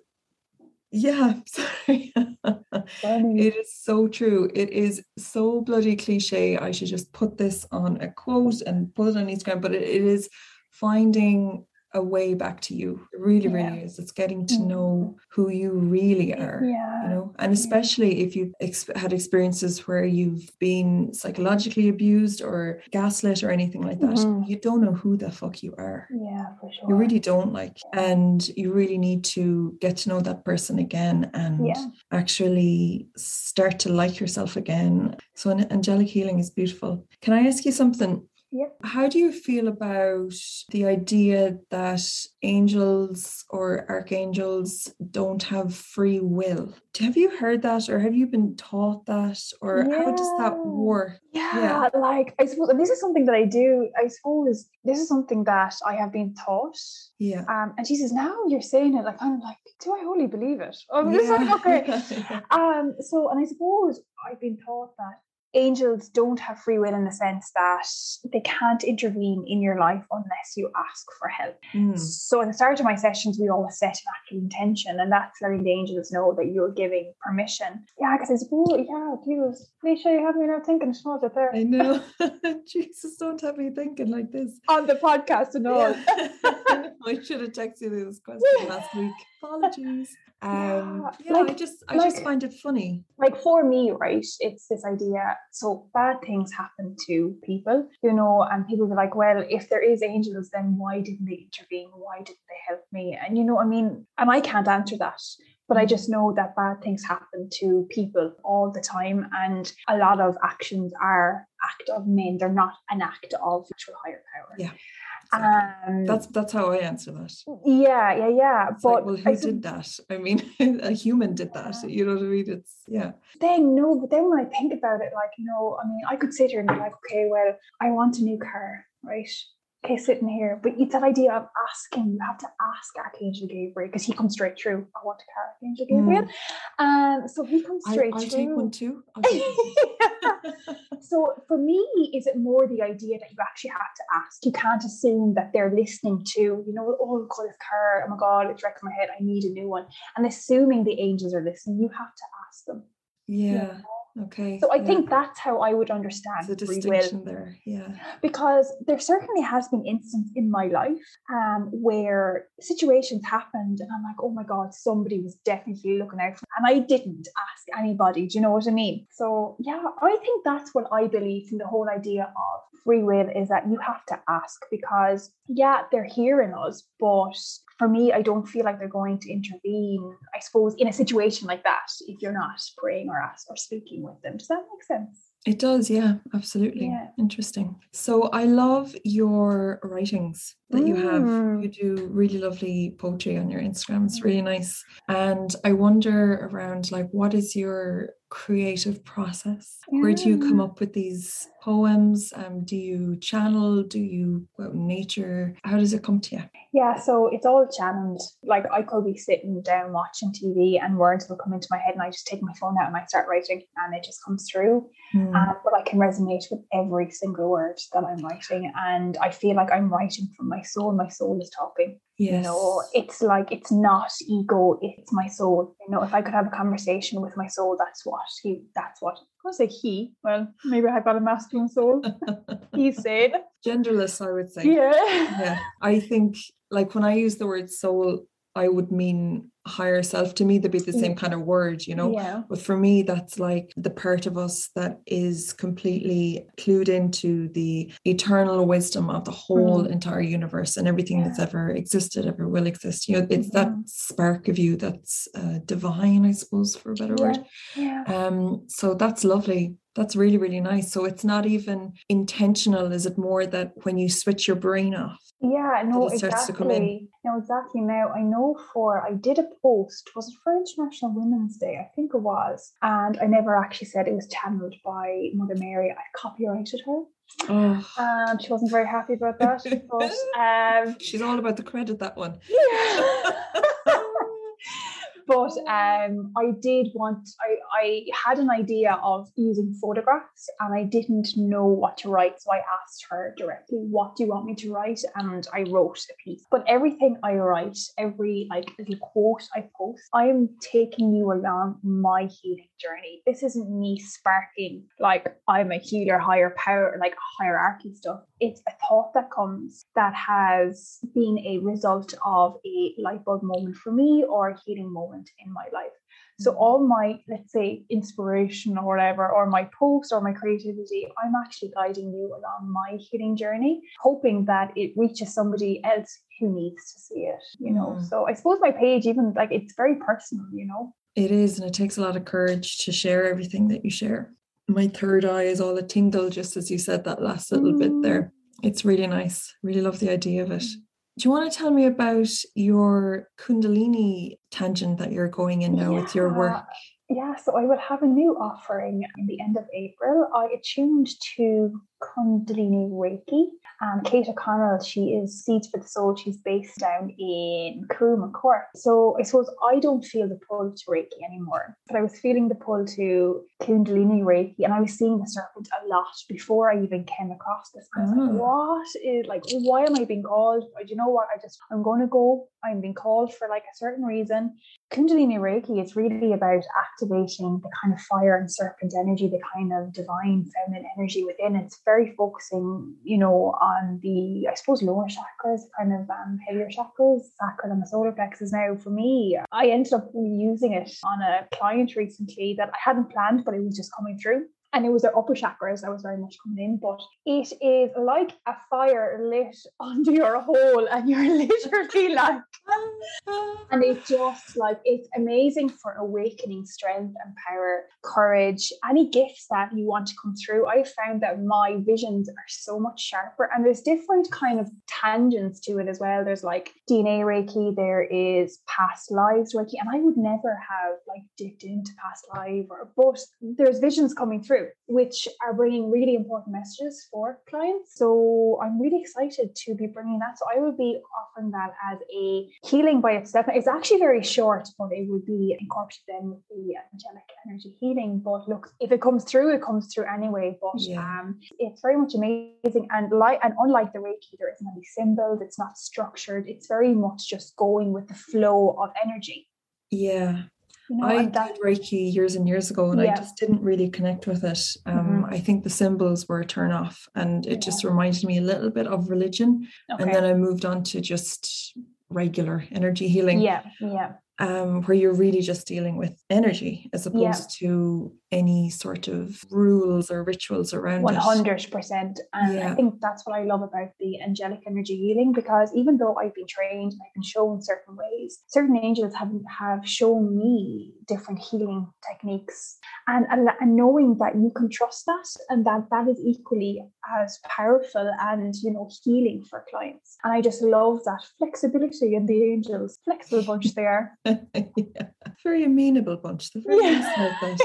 Yeah, sorry. It is so true. It is so bloody cliche. I should just put this on a quote and put it on Instagram, but it is finding a way back to you. It really, really is. It's getting to know who you really are, you know, and especially if you've had experiences where you've been psychologically abused or gaslit or anything like that, you don't know who the fuck you are. Yeah, for sure. You really don't, like, and you really need to get to know that person again and actually start to like yourself again. So angelic healing is beautiful. Can I ask you something? Yep. How do you feel about the idea that angels or archangels don't have free will? Have you heard that, or have you been taught that, or how does that work? Yeah, like, I suppose, and this is something that I do, I suppose, this is something that I have been taught. Yeah. And she says, now you're saying it, like, I'm like, do I wholly believe it? I'm just like, okay. So, and I suppose I've been taught that angels don't have free will in the sense that they can't intervene in your life unless you ask for help. So at the start of my sessions, we always set an actual intention, and that's letting the angels know that you're giving permission. Yeah, because it's, Jesus, make sure you have me not thinking so much up there. I know. Jesus, don't have me thinking like this. On the podcast and all. Yeah. I should have texted you this question last week. Apologies. I just find it funny. Like, for me, right, it's this idea, so bad things happen to people, you know, and people are like, well, if there is angels, then why didn't they intervene? Why didn't they help me? And you know what I mean? And I can't answer that. But I just know that bad things happen to people all the time. And a lot of actions are act of men. They're not an act of actual higher power. Yeah. Exactly. That's how I answer that. Yeah. It's, but like, well, who did that? I mean, a human did that. You know what I mean? But then when I think about it, like, you know, I mean, I could sit here and be like, okay, well, I want a new car, right? Okay, sitting here, but it's that idea of asking. You have to ask Archangel Gabriel, because he comes straight through. I want to carry Archangel Gabriel, so he comes straight through. I'll take one too. So for me, is it more the idea that you actually have to ask? You can't assume that they're listening to, you know, oh, call this car. Oh my God, it's wrecked my head. I need a new one. And assuming the angels are listening, you have to ask them. Yeah. You know? Okay. So I think that's how I would understand the distinction there. Yeah. Because there certainly has been instances in my life where situations happened and I'm like, oh my God, somebody was definitely looking out for me. And I didn't ask anybody. Do you know what I mean? So yeah, I think that's what I believe in the whole idea of free will, is that you have to ask, because they're hearing us, but for me, I don't feel like they're going to intervene, I suppose, in a situation like that, if you're not praying or ask or speaking with them. Does that make sense? It does, yeah, absolutely. Yeah. Interesting. So I love your writings that you have. You do really lovely poetry on your Instagram. It's really nice. And I wonder around, like, what is your creative process? Where do you come up with these poems? Do you channel? Do you go out in nature? How does it come to you? Yeah, so it's all channeled. Like, I could be sitting down watching TV and words will come into my head, and I just take my phone out and I start writing, and it just comes through. But I can resonate with every single word that I'm writing, and I feel like I'm writing from my soul. My soul is talking. Yes. You know, it's like, it's not ego, it's my soul. You know, if I could have a conversation with my soul, I'm going to say he. Well, maybe I've got a masculine soul. He said. Genderless, I would say. Yeah. I think, like, when I use the word soul, I would mean higher self. To me, they'd be the same kind of word, you know. Yeah. But for me, that's like the part of us that is completely clued into the eternal wisdom of the whole entire universe and everything that's ever existed, ever will exist. You know, it's that spark of you that's divine, I suppose, for a better word. Yeah. So that's lovely. That's really, really nice. So it's not even intentional, is it? More that when you switch your brain off, it starts to come in. Now, I know I did a post, was it for International Women's Day? I think it was. And I never actually said it was channeled by Mother Mary. I copyrighted her. She wasn't very happy about that. But, she's all about the credit, that one. Yeah. But I had an idea of using photographs, and I didn't know what to write. So I asked her directly, what do you want me to write? And I wrote a piece. But everything I write, every little quote I post, I'm taking you along my healing journey. This isn't me sparking, like, I'm a healer, higher power, like hierarchy stuff. It's a thought that comes that has been a result of a light bulb moment for me, or a healing moment in my life. So all my, let's say, inspiration or whatever, or my posts or my creativity, I'm actually guiding you along my healing journey, hoping that it reaches somebody else who needs to see it, you know. So I suppose my page, even, like, it's very personal, you know. It is, and it takes a lot of courage to share everything that you share. My third eye is all a tingle just as you said that last little bit there. It's really nice. Really love the idea of it. Do you want to tell me about your Kundalini tangent that you're going in now with your work? Yeah, so I will have a new offering in the end of April. I attuned to Kundalini Reiki. Kate O'Connell, she is Seeds for the Soul. She's based down in Kuma Court. So I suppose I don't feel the pull to Reiki anymore, but I was feeling the pull to Kundalini Reiki, and I was seeing the serpent a lot before I even came across this. I was like, what is, like, why am I being called? Do you know what? I'm going to go. I'm being called for like a certain reason. Kundalini Reiki is really about activating the kind of fire and serpent energy, the kind of divine feminine energy within. It's very focusing, you know, on the, I suppose, lower chakras, kind of heavier chakras, sacral and the solar plexus. Now, for me, I ended up using it on a client recently that I hadn't planned, but it was just coming through. And it was their upper chakras that was very much coming in. But it is like a fire lit under your hole, and you're literally like, and it's just like, it's amazing for awakening strength and power, courage, any gifts that you want to come through. I found that my visions are so much sharper, and there's different kind of tangents to it as well. There's like DNA Reiki, there is past lives Reiki, and I would never have like dipped into past life, but there's visions coming through, which are bringing really important messages for clients. So I'm really excited to be bringing that. So I will be offering that as a healing by itself. It's actually very short, but it will be incorporated then with the angelic energy healing. But look, if it comes through, it comes through anyway. But it's very much amazing. And unlike the Reiki, there isn't any symbols. It's not structured. It's very much just going with the flow of energy. Yeah. You know, I did Reiki years and years ago, and I just didn't really connect with it. I think the symbols were a turn off, and it just reminded me a little bit of religion. Okay. And then I moved on to just regular energy healing. Where you're really just dealing with energy as opposed to any sort of rules or rituals around 100%. It. 100%. And I think that's what I love about the angelic energy healing, because even though I've been trained and I've been shown certain ways, certain angels have shown me different healing techniques, and knowing that you can trust that, and that is equally as powerful and, you know, healing for clients. And I just love that flexibility in the angels. Flexible bunch they are. Very amenable bunch. They're very nice.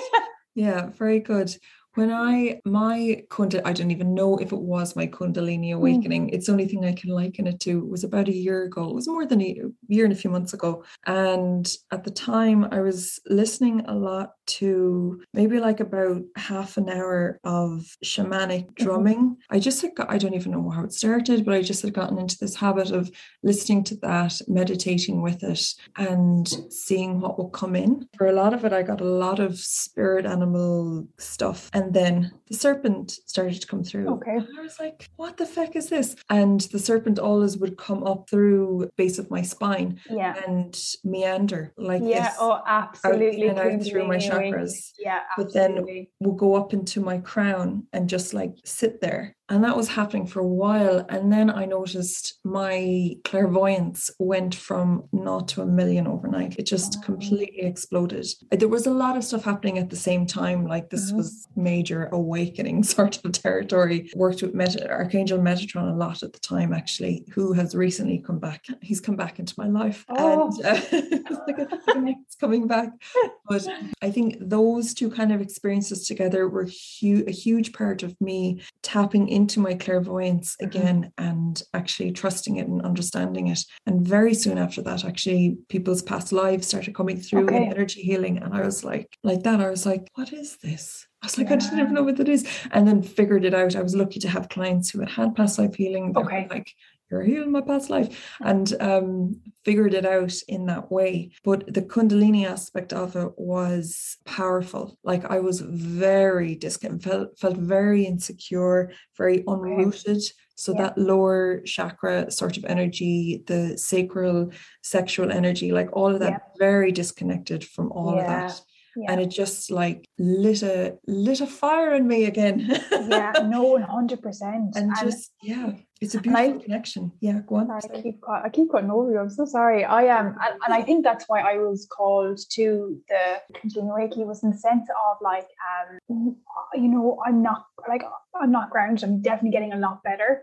Yeah, very good. When I don't even know if it was my Kundalini awakening. It's the only thing I can liken it to. It was about a year ago. It was more than a year and a few months ago. And at the time, I was listening a lot to maybe like about half an hour of shamanic drumming. I just had I don't even know how it started, but I just had gotten into this habit of listening to that, meditating with it, and seeing what would come in. For a lot of it, I got a lot of spirit animal stuff. And then the serpent started to come through. Okay. And I was like, what the feck is this? And the serpent always would come up through the base of my spine and meander like this. Yeah, oh, absolutely. And out through my chakras. Yeah, absolutely. But then would go up into my crown and just like sit there. And that was happening for a while. And then I noticed my clairvoyance went from naught to 1,000,000 overnight. It just completely exploded. There was a lot of stuff happening at the same time. Like this was major awakening sort of territory. Worked with Archangel Metatron a lot at the time, actually, who has recently come back. He's come back into my life. Oh. And it's coming back. But I think those two kind of experiences together were a huge part of me tapping into my clairvoyance again and actually trusting it and understanding it. And very soon after that, actually, people's past lives started coming through in energy healing. And I was like, what is this? I was like, I didn't even know what that is. And then figured it out. I was lucky to have clients who had past life healing. They were like, you're healing my past life. And figured it out in that way. But the Kundalini aspect of it was powerful. Like I was very felt very insecure, very unrooted. So that lower chakra sort of energy, the sacral sexual energy, like all of that, very disconnected from all of that. Yeah. And it just like lit a fire in me again. 100%. And just, it's a beautiful connection. Yeah, go on. I keep cutting over you. I'm so sorry. I am. And I think that's why I was called to the Kundalini Reiki, was in the sense of like, I'm not grounded. I'm definitely getting a lot better.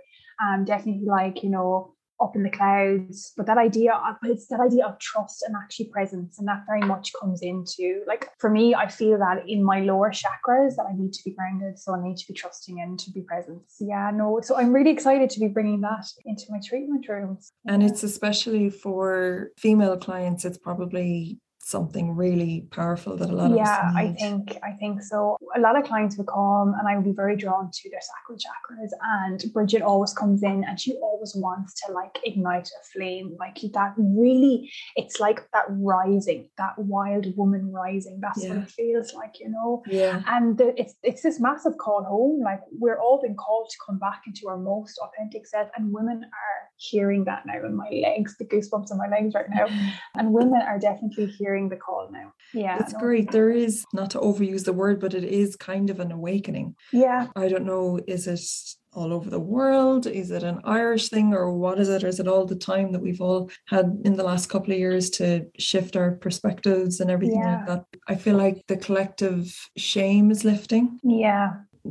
definitely like, you know, up in the clouds. But that idea of, it's that idea of trust and actually presence, and that very much comes into, like, for me, I feel that in my lower chakras that I need to be grounded, so I need to be trusting and to be present. So I'm really excited to be bringing that into my treatment rooms. And it's especially for female clients, it's probably something really powerful that a lot of us need. I think so. A lot of clients would come and I would be very drawn to their sacral chakras, and Bridget always comes in and she always wants to like ignite a flame, like that really, it's like that rising, that wild woman rising, that's what it feels like, you know. And it's this massive call home, like we're all being called to come back into our most authentic self, and women are hearing that now. In my legs, the goosebumps in my legs right now, and women are definitely hearing the call now. Great. There is, not to overuse the word, but it is kind of an awakening. I don't know, is it all over the world? Is it an Irish thing, or what is it? Or is it all the time that we've all had in the last couple of years to shift our perspectives and everything like that? I feel like the collective shame is lifting.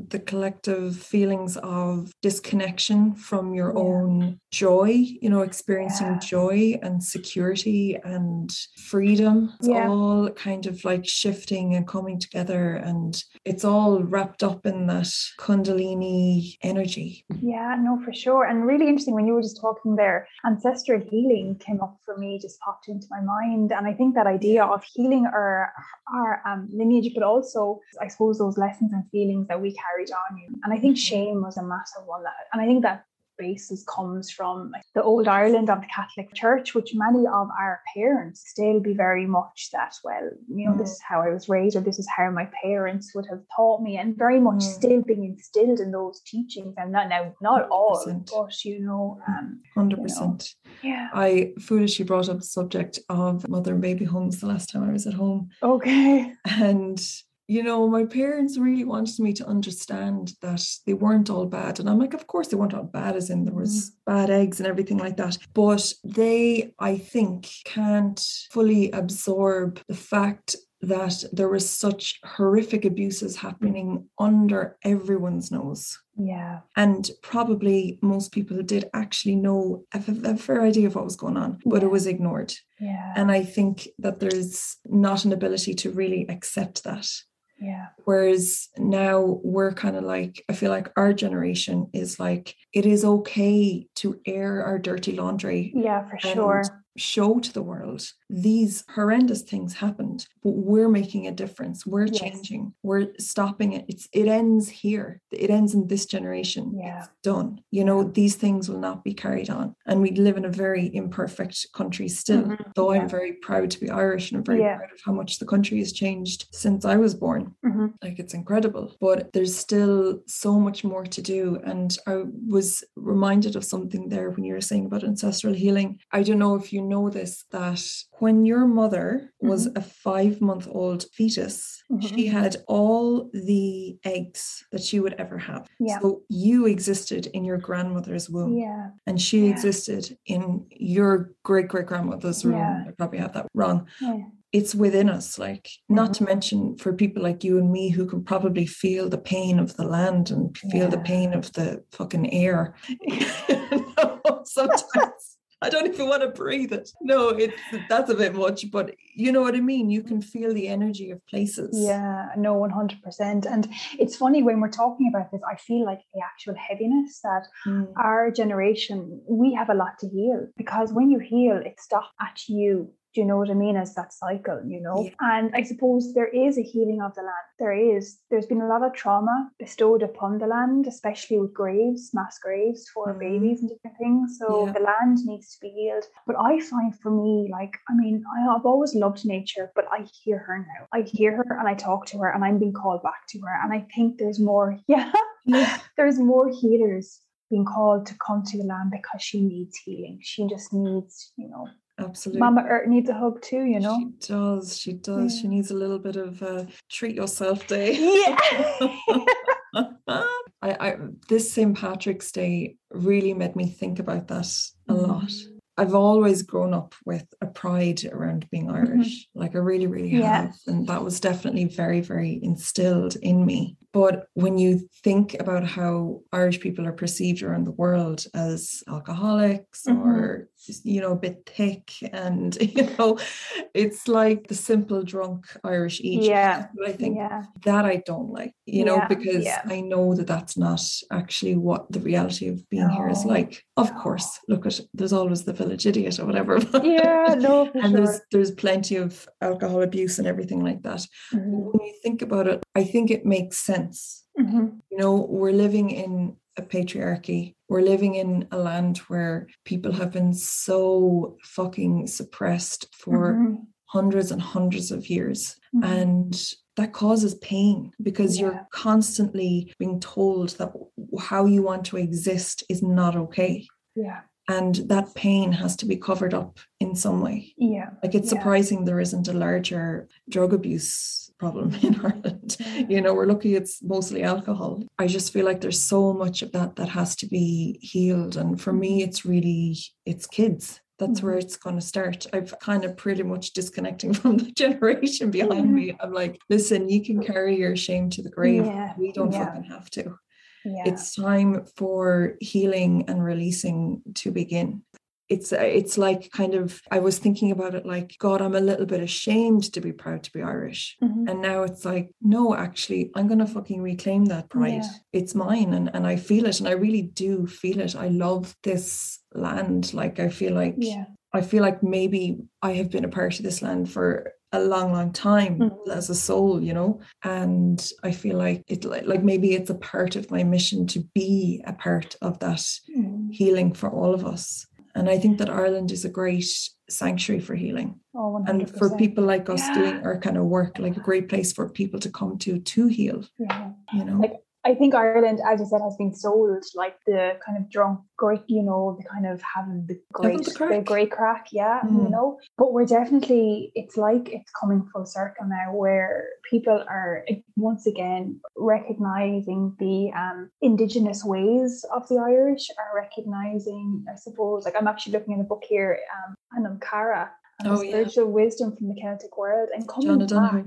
The collective feelings of disconnection from your own joy, you know, experiencing joy and security and freedom. It's all kind of like shifting and coming together, and it's all wrapped up in that Kundalini energy. Yeah, no, for sure. And really interesting when you were just talking there, ancestral healing came up for me, just popped into my mind. And I think that idea of healing our lineage, but also I suppose those lessons and feelings that we can carried on you. And I think shame was a massive one, and I think that basis comes from the old Ireland of the Catholic Church, which many of our parents still be very much that, well, you know, this is how I was raised, or this is how my parents would have taught me, and very much still being instilled in those teachings. And not all, 100%. But you know, 100%. You know, I foolishly brought up the subject of mother and baby homes the last time I was at home. Okay. And you know, my parents really wanted me to understand that they weren't all bad. And I'm like, of course they weren't all bad, as in there was bad eggs and everything like that. But they, I think, can't fully absorb the fact that there was such horrific abuses happening under everyone's nose. Yeah. And probably most people did actually know a fair idea of what was going on, but it was ignored. Yeah. And I think that there's not an ability to really accept that. Yeah. Whereas now we're kind of like, I feel like our generation is like, it is okay to air our dirty laundry. Yeah, for sure. Show to the world these horrendous things happened, but we're making a difference, we're changing, we're stopping it. It ends here, it ends in this generation. It's done, you know. These things will not be carried on, and we live in a very imperfect country still, though I'm very proud to be Irish, and I'm very proud of how much the country has changed since I was born. Like, it's incredible, but there's still so much more to do. And I was reminded of something there when you were saying about ancestral healing. I don't know if you know this, that when your mother was a 5-month-old fetus, she had all the eggs that she would ever have. So you existed in your grandmother's womb, and she existed in your great-great-grandmother's womb. I probably have that wrong. It's within us, like, not to mention for people like you and me who can probably feel the pain of the land and feel the pain of the fucking air. Sometimes I don't even want to breathe it. No, that's a bit much, but you know what I mean? You can feel the energy of places. Yeah, no, 100%. And it's funny when we're talking about this, I feel like the actual heaviness that our generation, we have a lot to heal, because when you heal, it stops at you. Do you know what I mean? As that cycle, you know? And I suppose there is a healing of the land. There's been a lot of trauma bestowed upon the land, especially with graves, mass graves for babies and different things. So the land needs to be healed. But I find for me, like, I mean, I've always loved nature, but I hear her now. I hear her and I talk to her, and I'm being called back to her. And I think there's more, there's more healers being called to come to the land, because she needs healing. She just needs, you know. Absolutely. Mama Earth needs a hug too, you know. She does. Yeah. She needs a little bit of treat yourself day. I this St. Patrick's Day really made me think about that a lot. I've always grown up with a pride around being Irish. Like, I really, really have. And that was definitely very, very instilled in me. But when you think about how Irish people are perceived around the world as alcoholics mm-hmm. or, you know, a bit thick, and, you know, it's like the simple drunk Irish eating. Yeah. But I think that I don't like, you know, because I know that that's not actually what the reality of being here is like. Of course, look at, there's always the village idiot or whatever. Yeah, no, for and there's plenty of alcohol abuse and everything like that. Mm-hmm. When you think about it, I think it makes sense. Mm-hmm. You know, we're living in a patriarchy. We're living in a land where people have been so fucking suppressed for mm-hmm. hundreds and hundreds of years. Mm-hmm. And that causes pain, because you're constantly being told that how you want to exist is not okay. Yeah. And that pain has to be covered up in some way. Yeah. Like, it's surprising there isn't a larger drug abuse problem in Ireland. You know, we're lucky it's mostly alcohol. I just feel like there's so much of that has to be healed. And for me, it's kids. That's where it's going to start. I've kind of pretty much disconnecting from the generation behind me. I'm like, listen, you can carry your shame to the grave. Yeah. We don't fucking have to. Yeah. It's time for healing and releasing to begin. It's like, kind of, I was thinking about it like, God, I'm a little bit ashamed to be proud to be Irish. Mm-hmm. And now it's like, no, actually, I'm going to fucking reclaim that pride. Yeah. It's mine. And I feel it. And I really do feel it. I love this land. Like, I feel like maybe I have been a part of this land for a long, long time mm-hmm. as a soul, you know, and I feel like it, like maybe it's a part of my mission to be a part of that healing for all of us. And I think that Ireland is a great sanctuary for healing. Oh, 100%. And for people like us doing our kind of work, like a great place for people to come to heal, you know. Like, I think Ireland, as you said, has been sold like the kind of drunk, great, you know, the kind of having the great crack, you know. But we're definitely, it's like it's coming full circle now, where people are once again recognizing the indigenous ways of the Irish, are recognizing, I suppose, like I'm actually looking at a book here, Anam Cara. Oh, spiritual wisdom from the Celtic world, and coming back,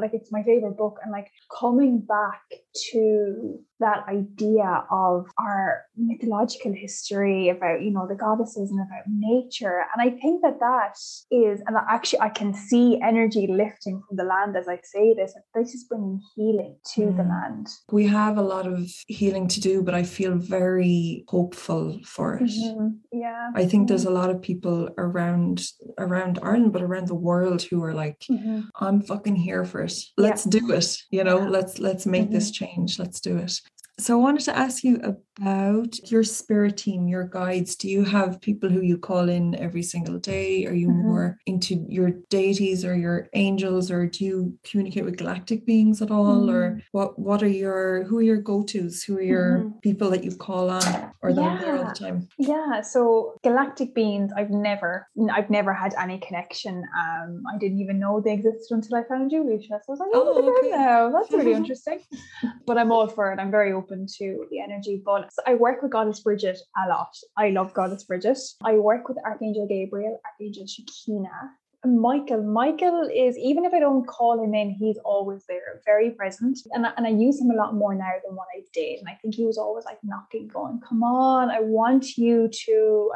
like it's my favorite book, and like coming back to that idea of our mythological history about, you know, the goddesses and about nature. And I think that is, and actually I can see energy lifting from the land as I say this, and this is bringing healing to the land. We have a lot of healing to do, but I feel very hopeful for it. I think there's a lot of people around Ireland, but around the world, who are like, I'm fucking here for it. Let's do it. You know, let's make this change. Let's do it. So I wanted to ask you about your spirit team, your guides. Do you have people who you call in every single day? Are you more into your deities or your angels, or do you communicate with galactic beings at all? Or who are your go-tos? Who are your people that you call on, or that are there all the time? Yeah, so galactic beings, I've never had any connection. I didn't even know they existed until I found you, Lucia. So I was like, now. That's really interesting. But I'm all for it. I'm very open to the energy. But I work with Goddess Bridget a lot. I love Goddess Bridget. I work with Archangel Gabriel, Archangel Shekinah. Michael is, even if I don't call him in, he's always there, very present, and I use him a lot more now than what I did. And I think he was always like knocking, going, come on, I want you to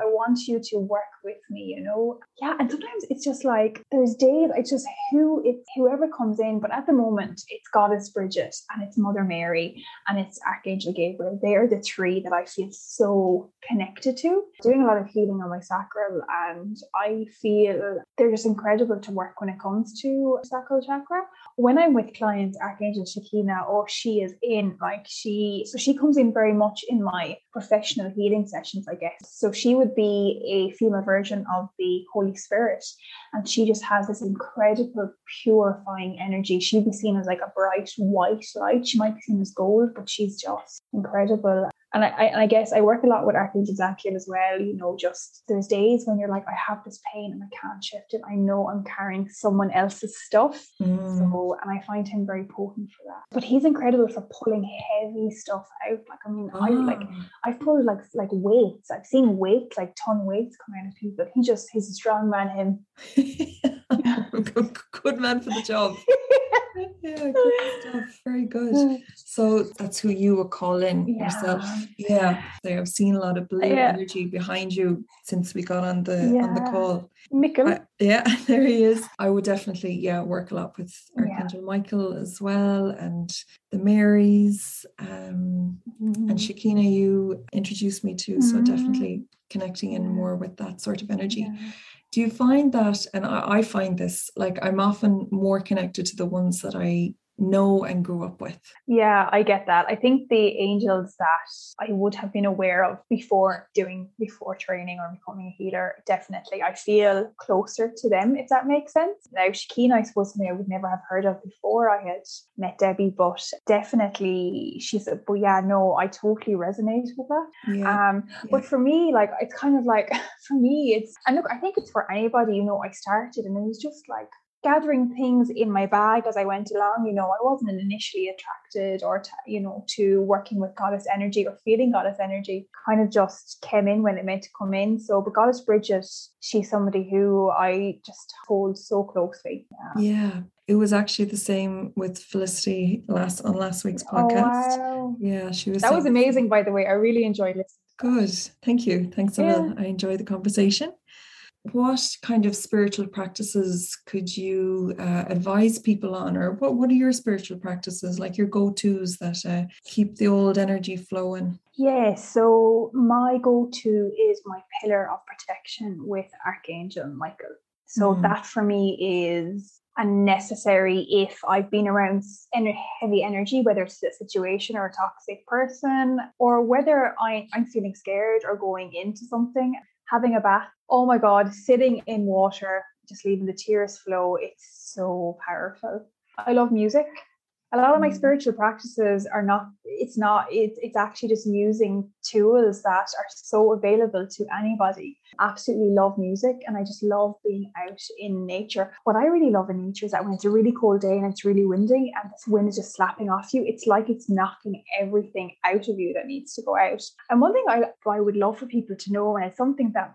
work with me, you know. Yeah. And sometimes it's just like, there's days it's just whoever comes in, but at the moment it's Goddess Bridget and it's Mother Mary and it's Archangel Gabriel. They are the three that I feel so connected to. Doing a lot of healing on my sacral, and I feel they're just incredible to work when it comes to sacral chakra. When I'm with clients, Archangel Shekinah, she is in, like, she comes in very much in my professional healing sessions, I guess. So she would be a female version of the Holy Spirit, and she just has this incredible purifying energy. She'd be seen as like a bright white light. She might be seen as gold, but she's just incredible. And I guess I work a lot with Archangel Zadkiel as well, you know. Just there's days when you're like, I have this pain and I can't shift it. I know I'm carrying someone else's stuff. So, and I find him very potent for that. But he's incredible for pulling heavy stuff out. Like, I mean, I've pulled like weights. I've seen weights, like ton weights come out of people. He's a strong man, him. Good man for the job. Yeah, good stuff. Very good. So that's who you were calling yourself. Yeah. So I've seen a lot of blue energy behind you since we got on the call. Michael. There he is. I would definitely work a lot with Archangel Michael as well, and the Marys, and Shekinah you introduced me to, so definitely connecting in more with that sort of energy. Yeah. Do you find that, and I find this, like I'm often more connected to the ones that I know and grew up with? Yeah, I get that. I think the angels that I would have been aware of before training or becoming a healer, definitely I feel closer to them, if that makes sense. Now, Shekinah, I suppose, something I would never have heard of before I had met Debbie, but definitely I totally resonate with that. Yeah. But for me, like, it's kind of like, for me, it's, and look, I think it's for anybody, you know, I started and it was just like gathering things in my bag as I went along. You know, I wasn't initially attracted or to working with goddess energy or feeling goddess energy. Kind of just came in when it meant to come in. So, but Goddess Bridget, she's somebody who I just hold so closely. Yeah. It was actually the same with Felicity on last week's podcast. Oh, wow. Yeah, she was. That was amazing, by the way. I really enjoyed listening. Good. Thank you. Thanks a lot. I enjoyed the conversation. What kind of spiritual practices could you advise people on, or what are your spiritual practices, like your go-tos that keep the old energy flowing? Yeah, so my go-to is my pillar of protection with Archangel Michael. So that for me is unnecessary. If I've been around heavy energy, whether it's a situation or a toxic person, or whether I'm feeling scared or going into something, having a bath, oh my God, sitting in water, just leaving the tears flow. It's so powerful. I love music. A lot of my spiritual practices are it's actually just using tools that are so available to anybody. Absolutely love music, and I just love being out in nature. What I really love in nature is that when it's a really cold day and it's really windy and this wind is just slapping off you, it's like it's knocking everything out of you that needs to go out. And one thing I would love for people to know, and it's something that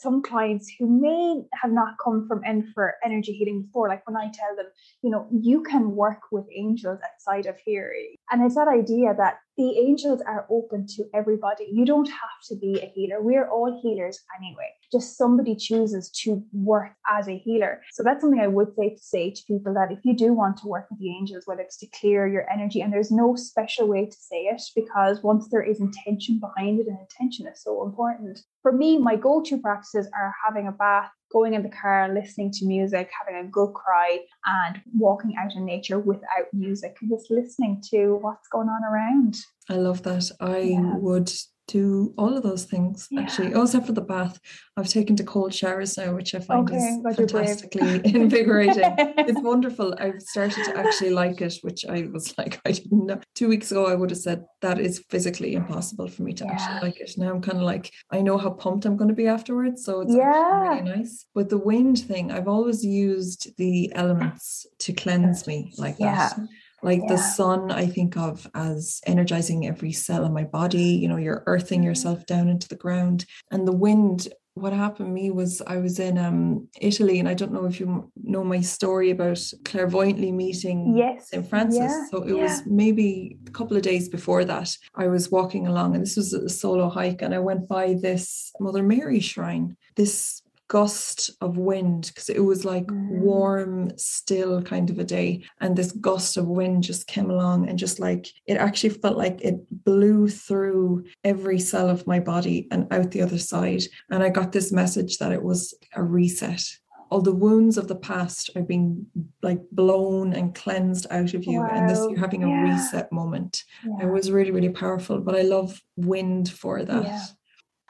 some clients who may have not come from for energy healing before, like when I tell them, you know, you can work with angels outside of here. And it's that idea that the angels are open to everybody. You don't have to be a healer. We're all healers anyway. Just somebody chooses to work as a healer. So that's something I would say to people, that if you do want to work with the angels, whether it's to clear your energy, and there's no special way to say it, because once there is intention behind it, and intention is so important. For me, my go-to practices are having a bath, going in the car, listening to music, having a good cry, and walking out in nature without music, and just listening to what's going on around. I love that. I would do all of those things, actually, except for the bath. I've taken to cold showers now, which I find is fantastically invigorating. It's wonderful. I've started to actually like it, which I was like, I didn't know. 2 weeks ago, I would have said that is physically impossible for me to actually like it. Now I'm kind of like, I know how pumped I'm going to be afterwards. So it's actually really nice. But the wind thing, I've always used the elements to cleanse me like that. Like the sun, I think of as energizing every cell in my body. You know, you're earthing yourself down into the ground. And the wind, what happened to me was I was in Italy, and I don't know if you know my story about clairvoyantly meeting St. Francis. Yeah. So it was maybe a couple of days before that. I was walking along, and this was a solo hike, and I went by this Mother Mary shrine. This gust of wind, because it was like warm, still kind of a day, and this gust of wind just came along, and just like, it actually felt like it blew through every cell of my body and out the other side. And I got this message that it was a reset. All the wounds of the past are being like blown and cleansed out of you. Wow. And this, you're having a reset moment. Yeah. It was really, really powerful, but I love wind for that. Yeah.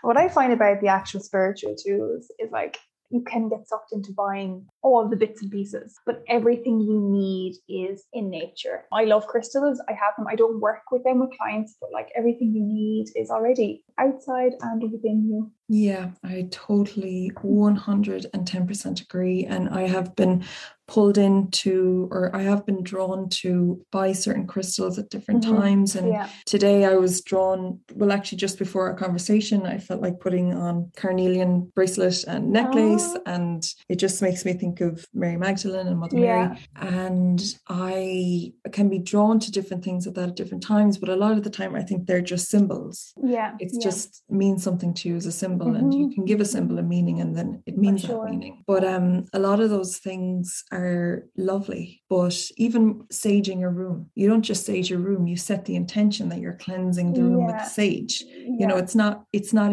What I find about the actual spiritual tools is like, you can get sucked into buying all the bits and pieces, but everything you need is in nature. I love crystals. I have them. I don't work with them with clients, but like everything you need is already outside and within you. Yeah, I totally 110% agree. And I have been pulled into, or I have been drawn to buy certain crystals at different times. And today I was drawn, well, actually just before our conversation, I felt like putting on carnelian bracelet and necklace. Oh. And it just makes me think of Mary Magdalene and Mother Mary. And I can be drawn to different things at that at different times. But a lot of the time, I think they're just symbols. Yeah. It's just means something to you as a symbol. And you can give a symbol a meaning and then it means that meaning. But a lot of those things are lovely, but even saging a room, you don't just sage a room, you set the intention that you're cleansing the room with sage. You know, it's not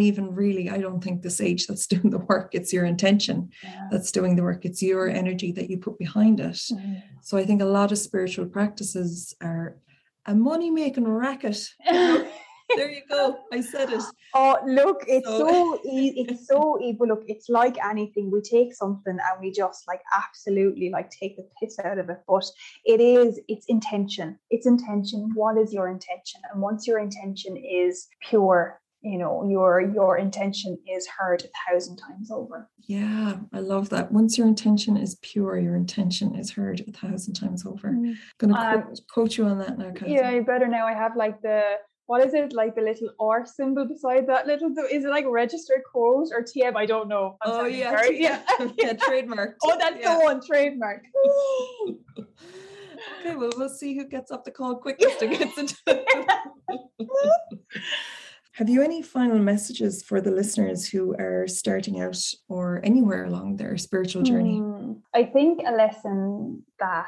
even really, I don't think, the sage that's doing the work, it's your intention that's doing the work, it's your energy that you put behind it. So I think a lot of spiritual practices are a money-making racket. There you go. I said it. Oh, look, it's so easy. It's so evil. Look, it's like anything. We take something and we just like absolutely like take the piss out of it. But it is, it's intention. It's intention. What is your intention? And once your intention is pure, you know, your intention is heard 1,000 times over. Yeah, I love that. Once your intention is pure, your intention is heard 1,000 times over. I'm going to quote you on that now, Catherine. Yeah, you better now. I have like the, what is it, like the little R symbol beside that little, is it like registered quote or TM? I don't know. Yeah, trademark. Oh, that's the one, trademark. Okay, well, we'll see who gets up the call quickest and gets it. Have you any final messages for the listeners who are starting out or anywhere along their spiritual journey? I think a lesson that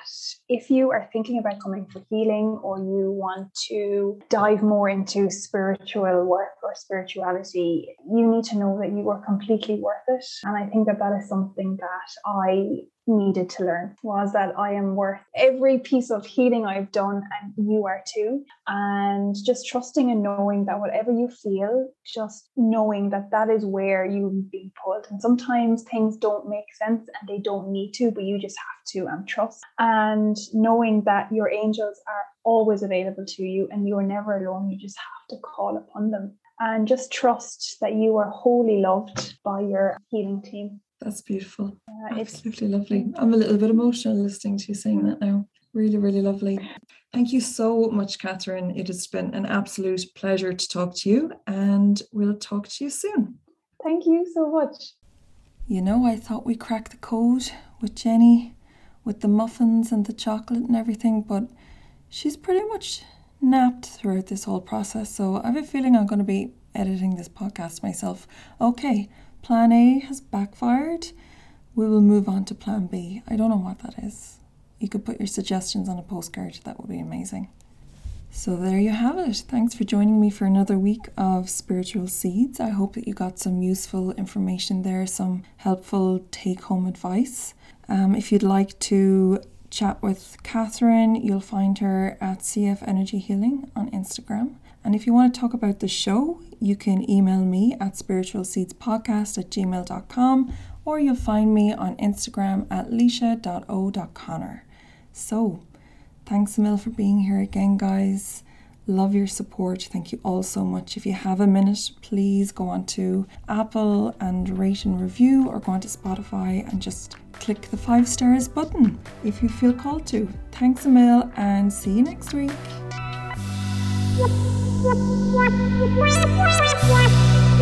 if you are thinking about coming for healing or you want to dive more into spiritual work or spirituality, you need to know that you are completely worth it. And I think that that is something that I needed to learn, was that I am worth every piece of healing I've done, and you are too. And just trusting and knowing that whatever you feel, just knowing that that is where you've been pulled. And sometimes things don't make sense and they don't need to, but you just have to trust. And knowing that your angels are always available to you and you're never alone, you just have to call upon them. And just trust that you are wholly loved by your healing team. That's beautiful. Absolutely lovely. I'm a little bit emotional listening to you saying that now. Really, really lovely. Thank you so much, Catherine. It has been an absolute pleasure to talk to you, and we'll talk to you soon. Thank you so much. You know, I thought we cracked the code with Jenny, with the muffins and the chocolate and everything, but she's pretty much napped throughout this whole process. So I have a feeling I'm going to be editing this podcast myself. Okay. Plan A has backfired. We will move on to Plan B. I don't know what that is. You could put your suggestions on a postcard. That would be amazing. So there you have it. Thanks for joining me for another week of Spiritual Seeds. I hope that you got some useful information there, some helpful take-home advice. If you'd like to chat with Catherine, you'll find her at CF Energy Healing on Instagram. And if you want to talk about the show, you can email me at spiritualseedspodcast@gmail.com, or you'll find me on Instagram at leisha.o.connor. So, thanks a mil for being here again, guys. Love your support. Thank you all so much. If you have a minute, please go on to Apple and rate and review, or go on to Spotify and just click the 5 stars button if you feel called to. Thanks a mil, and see you next week. What?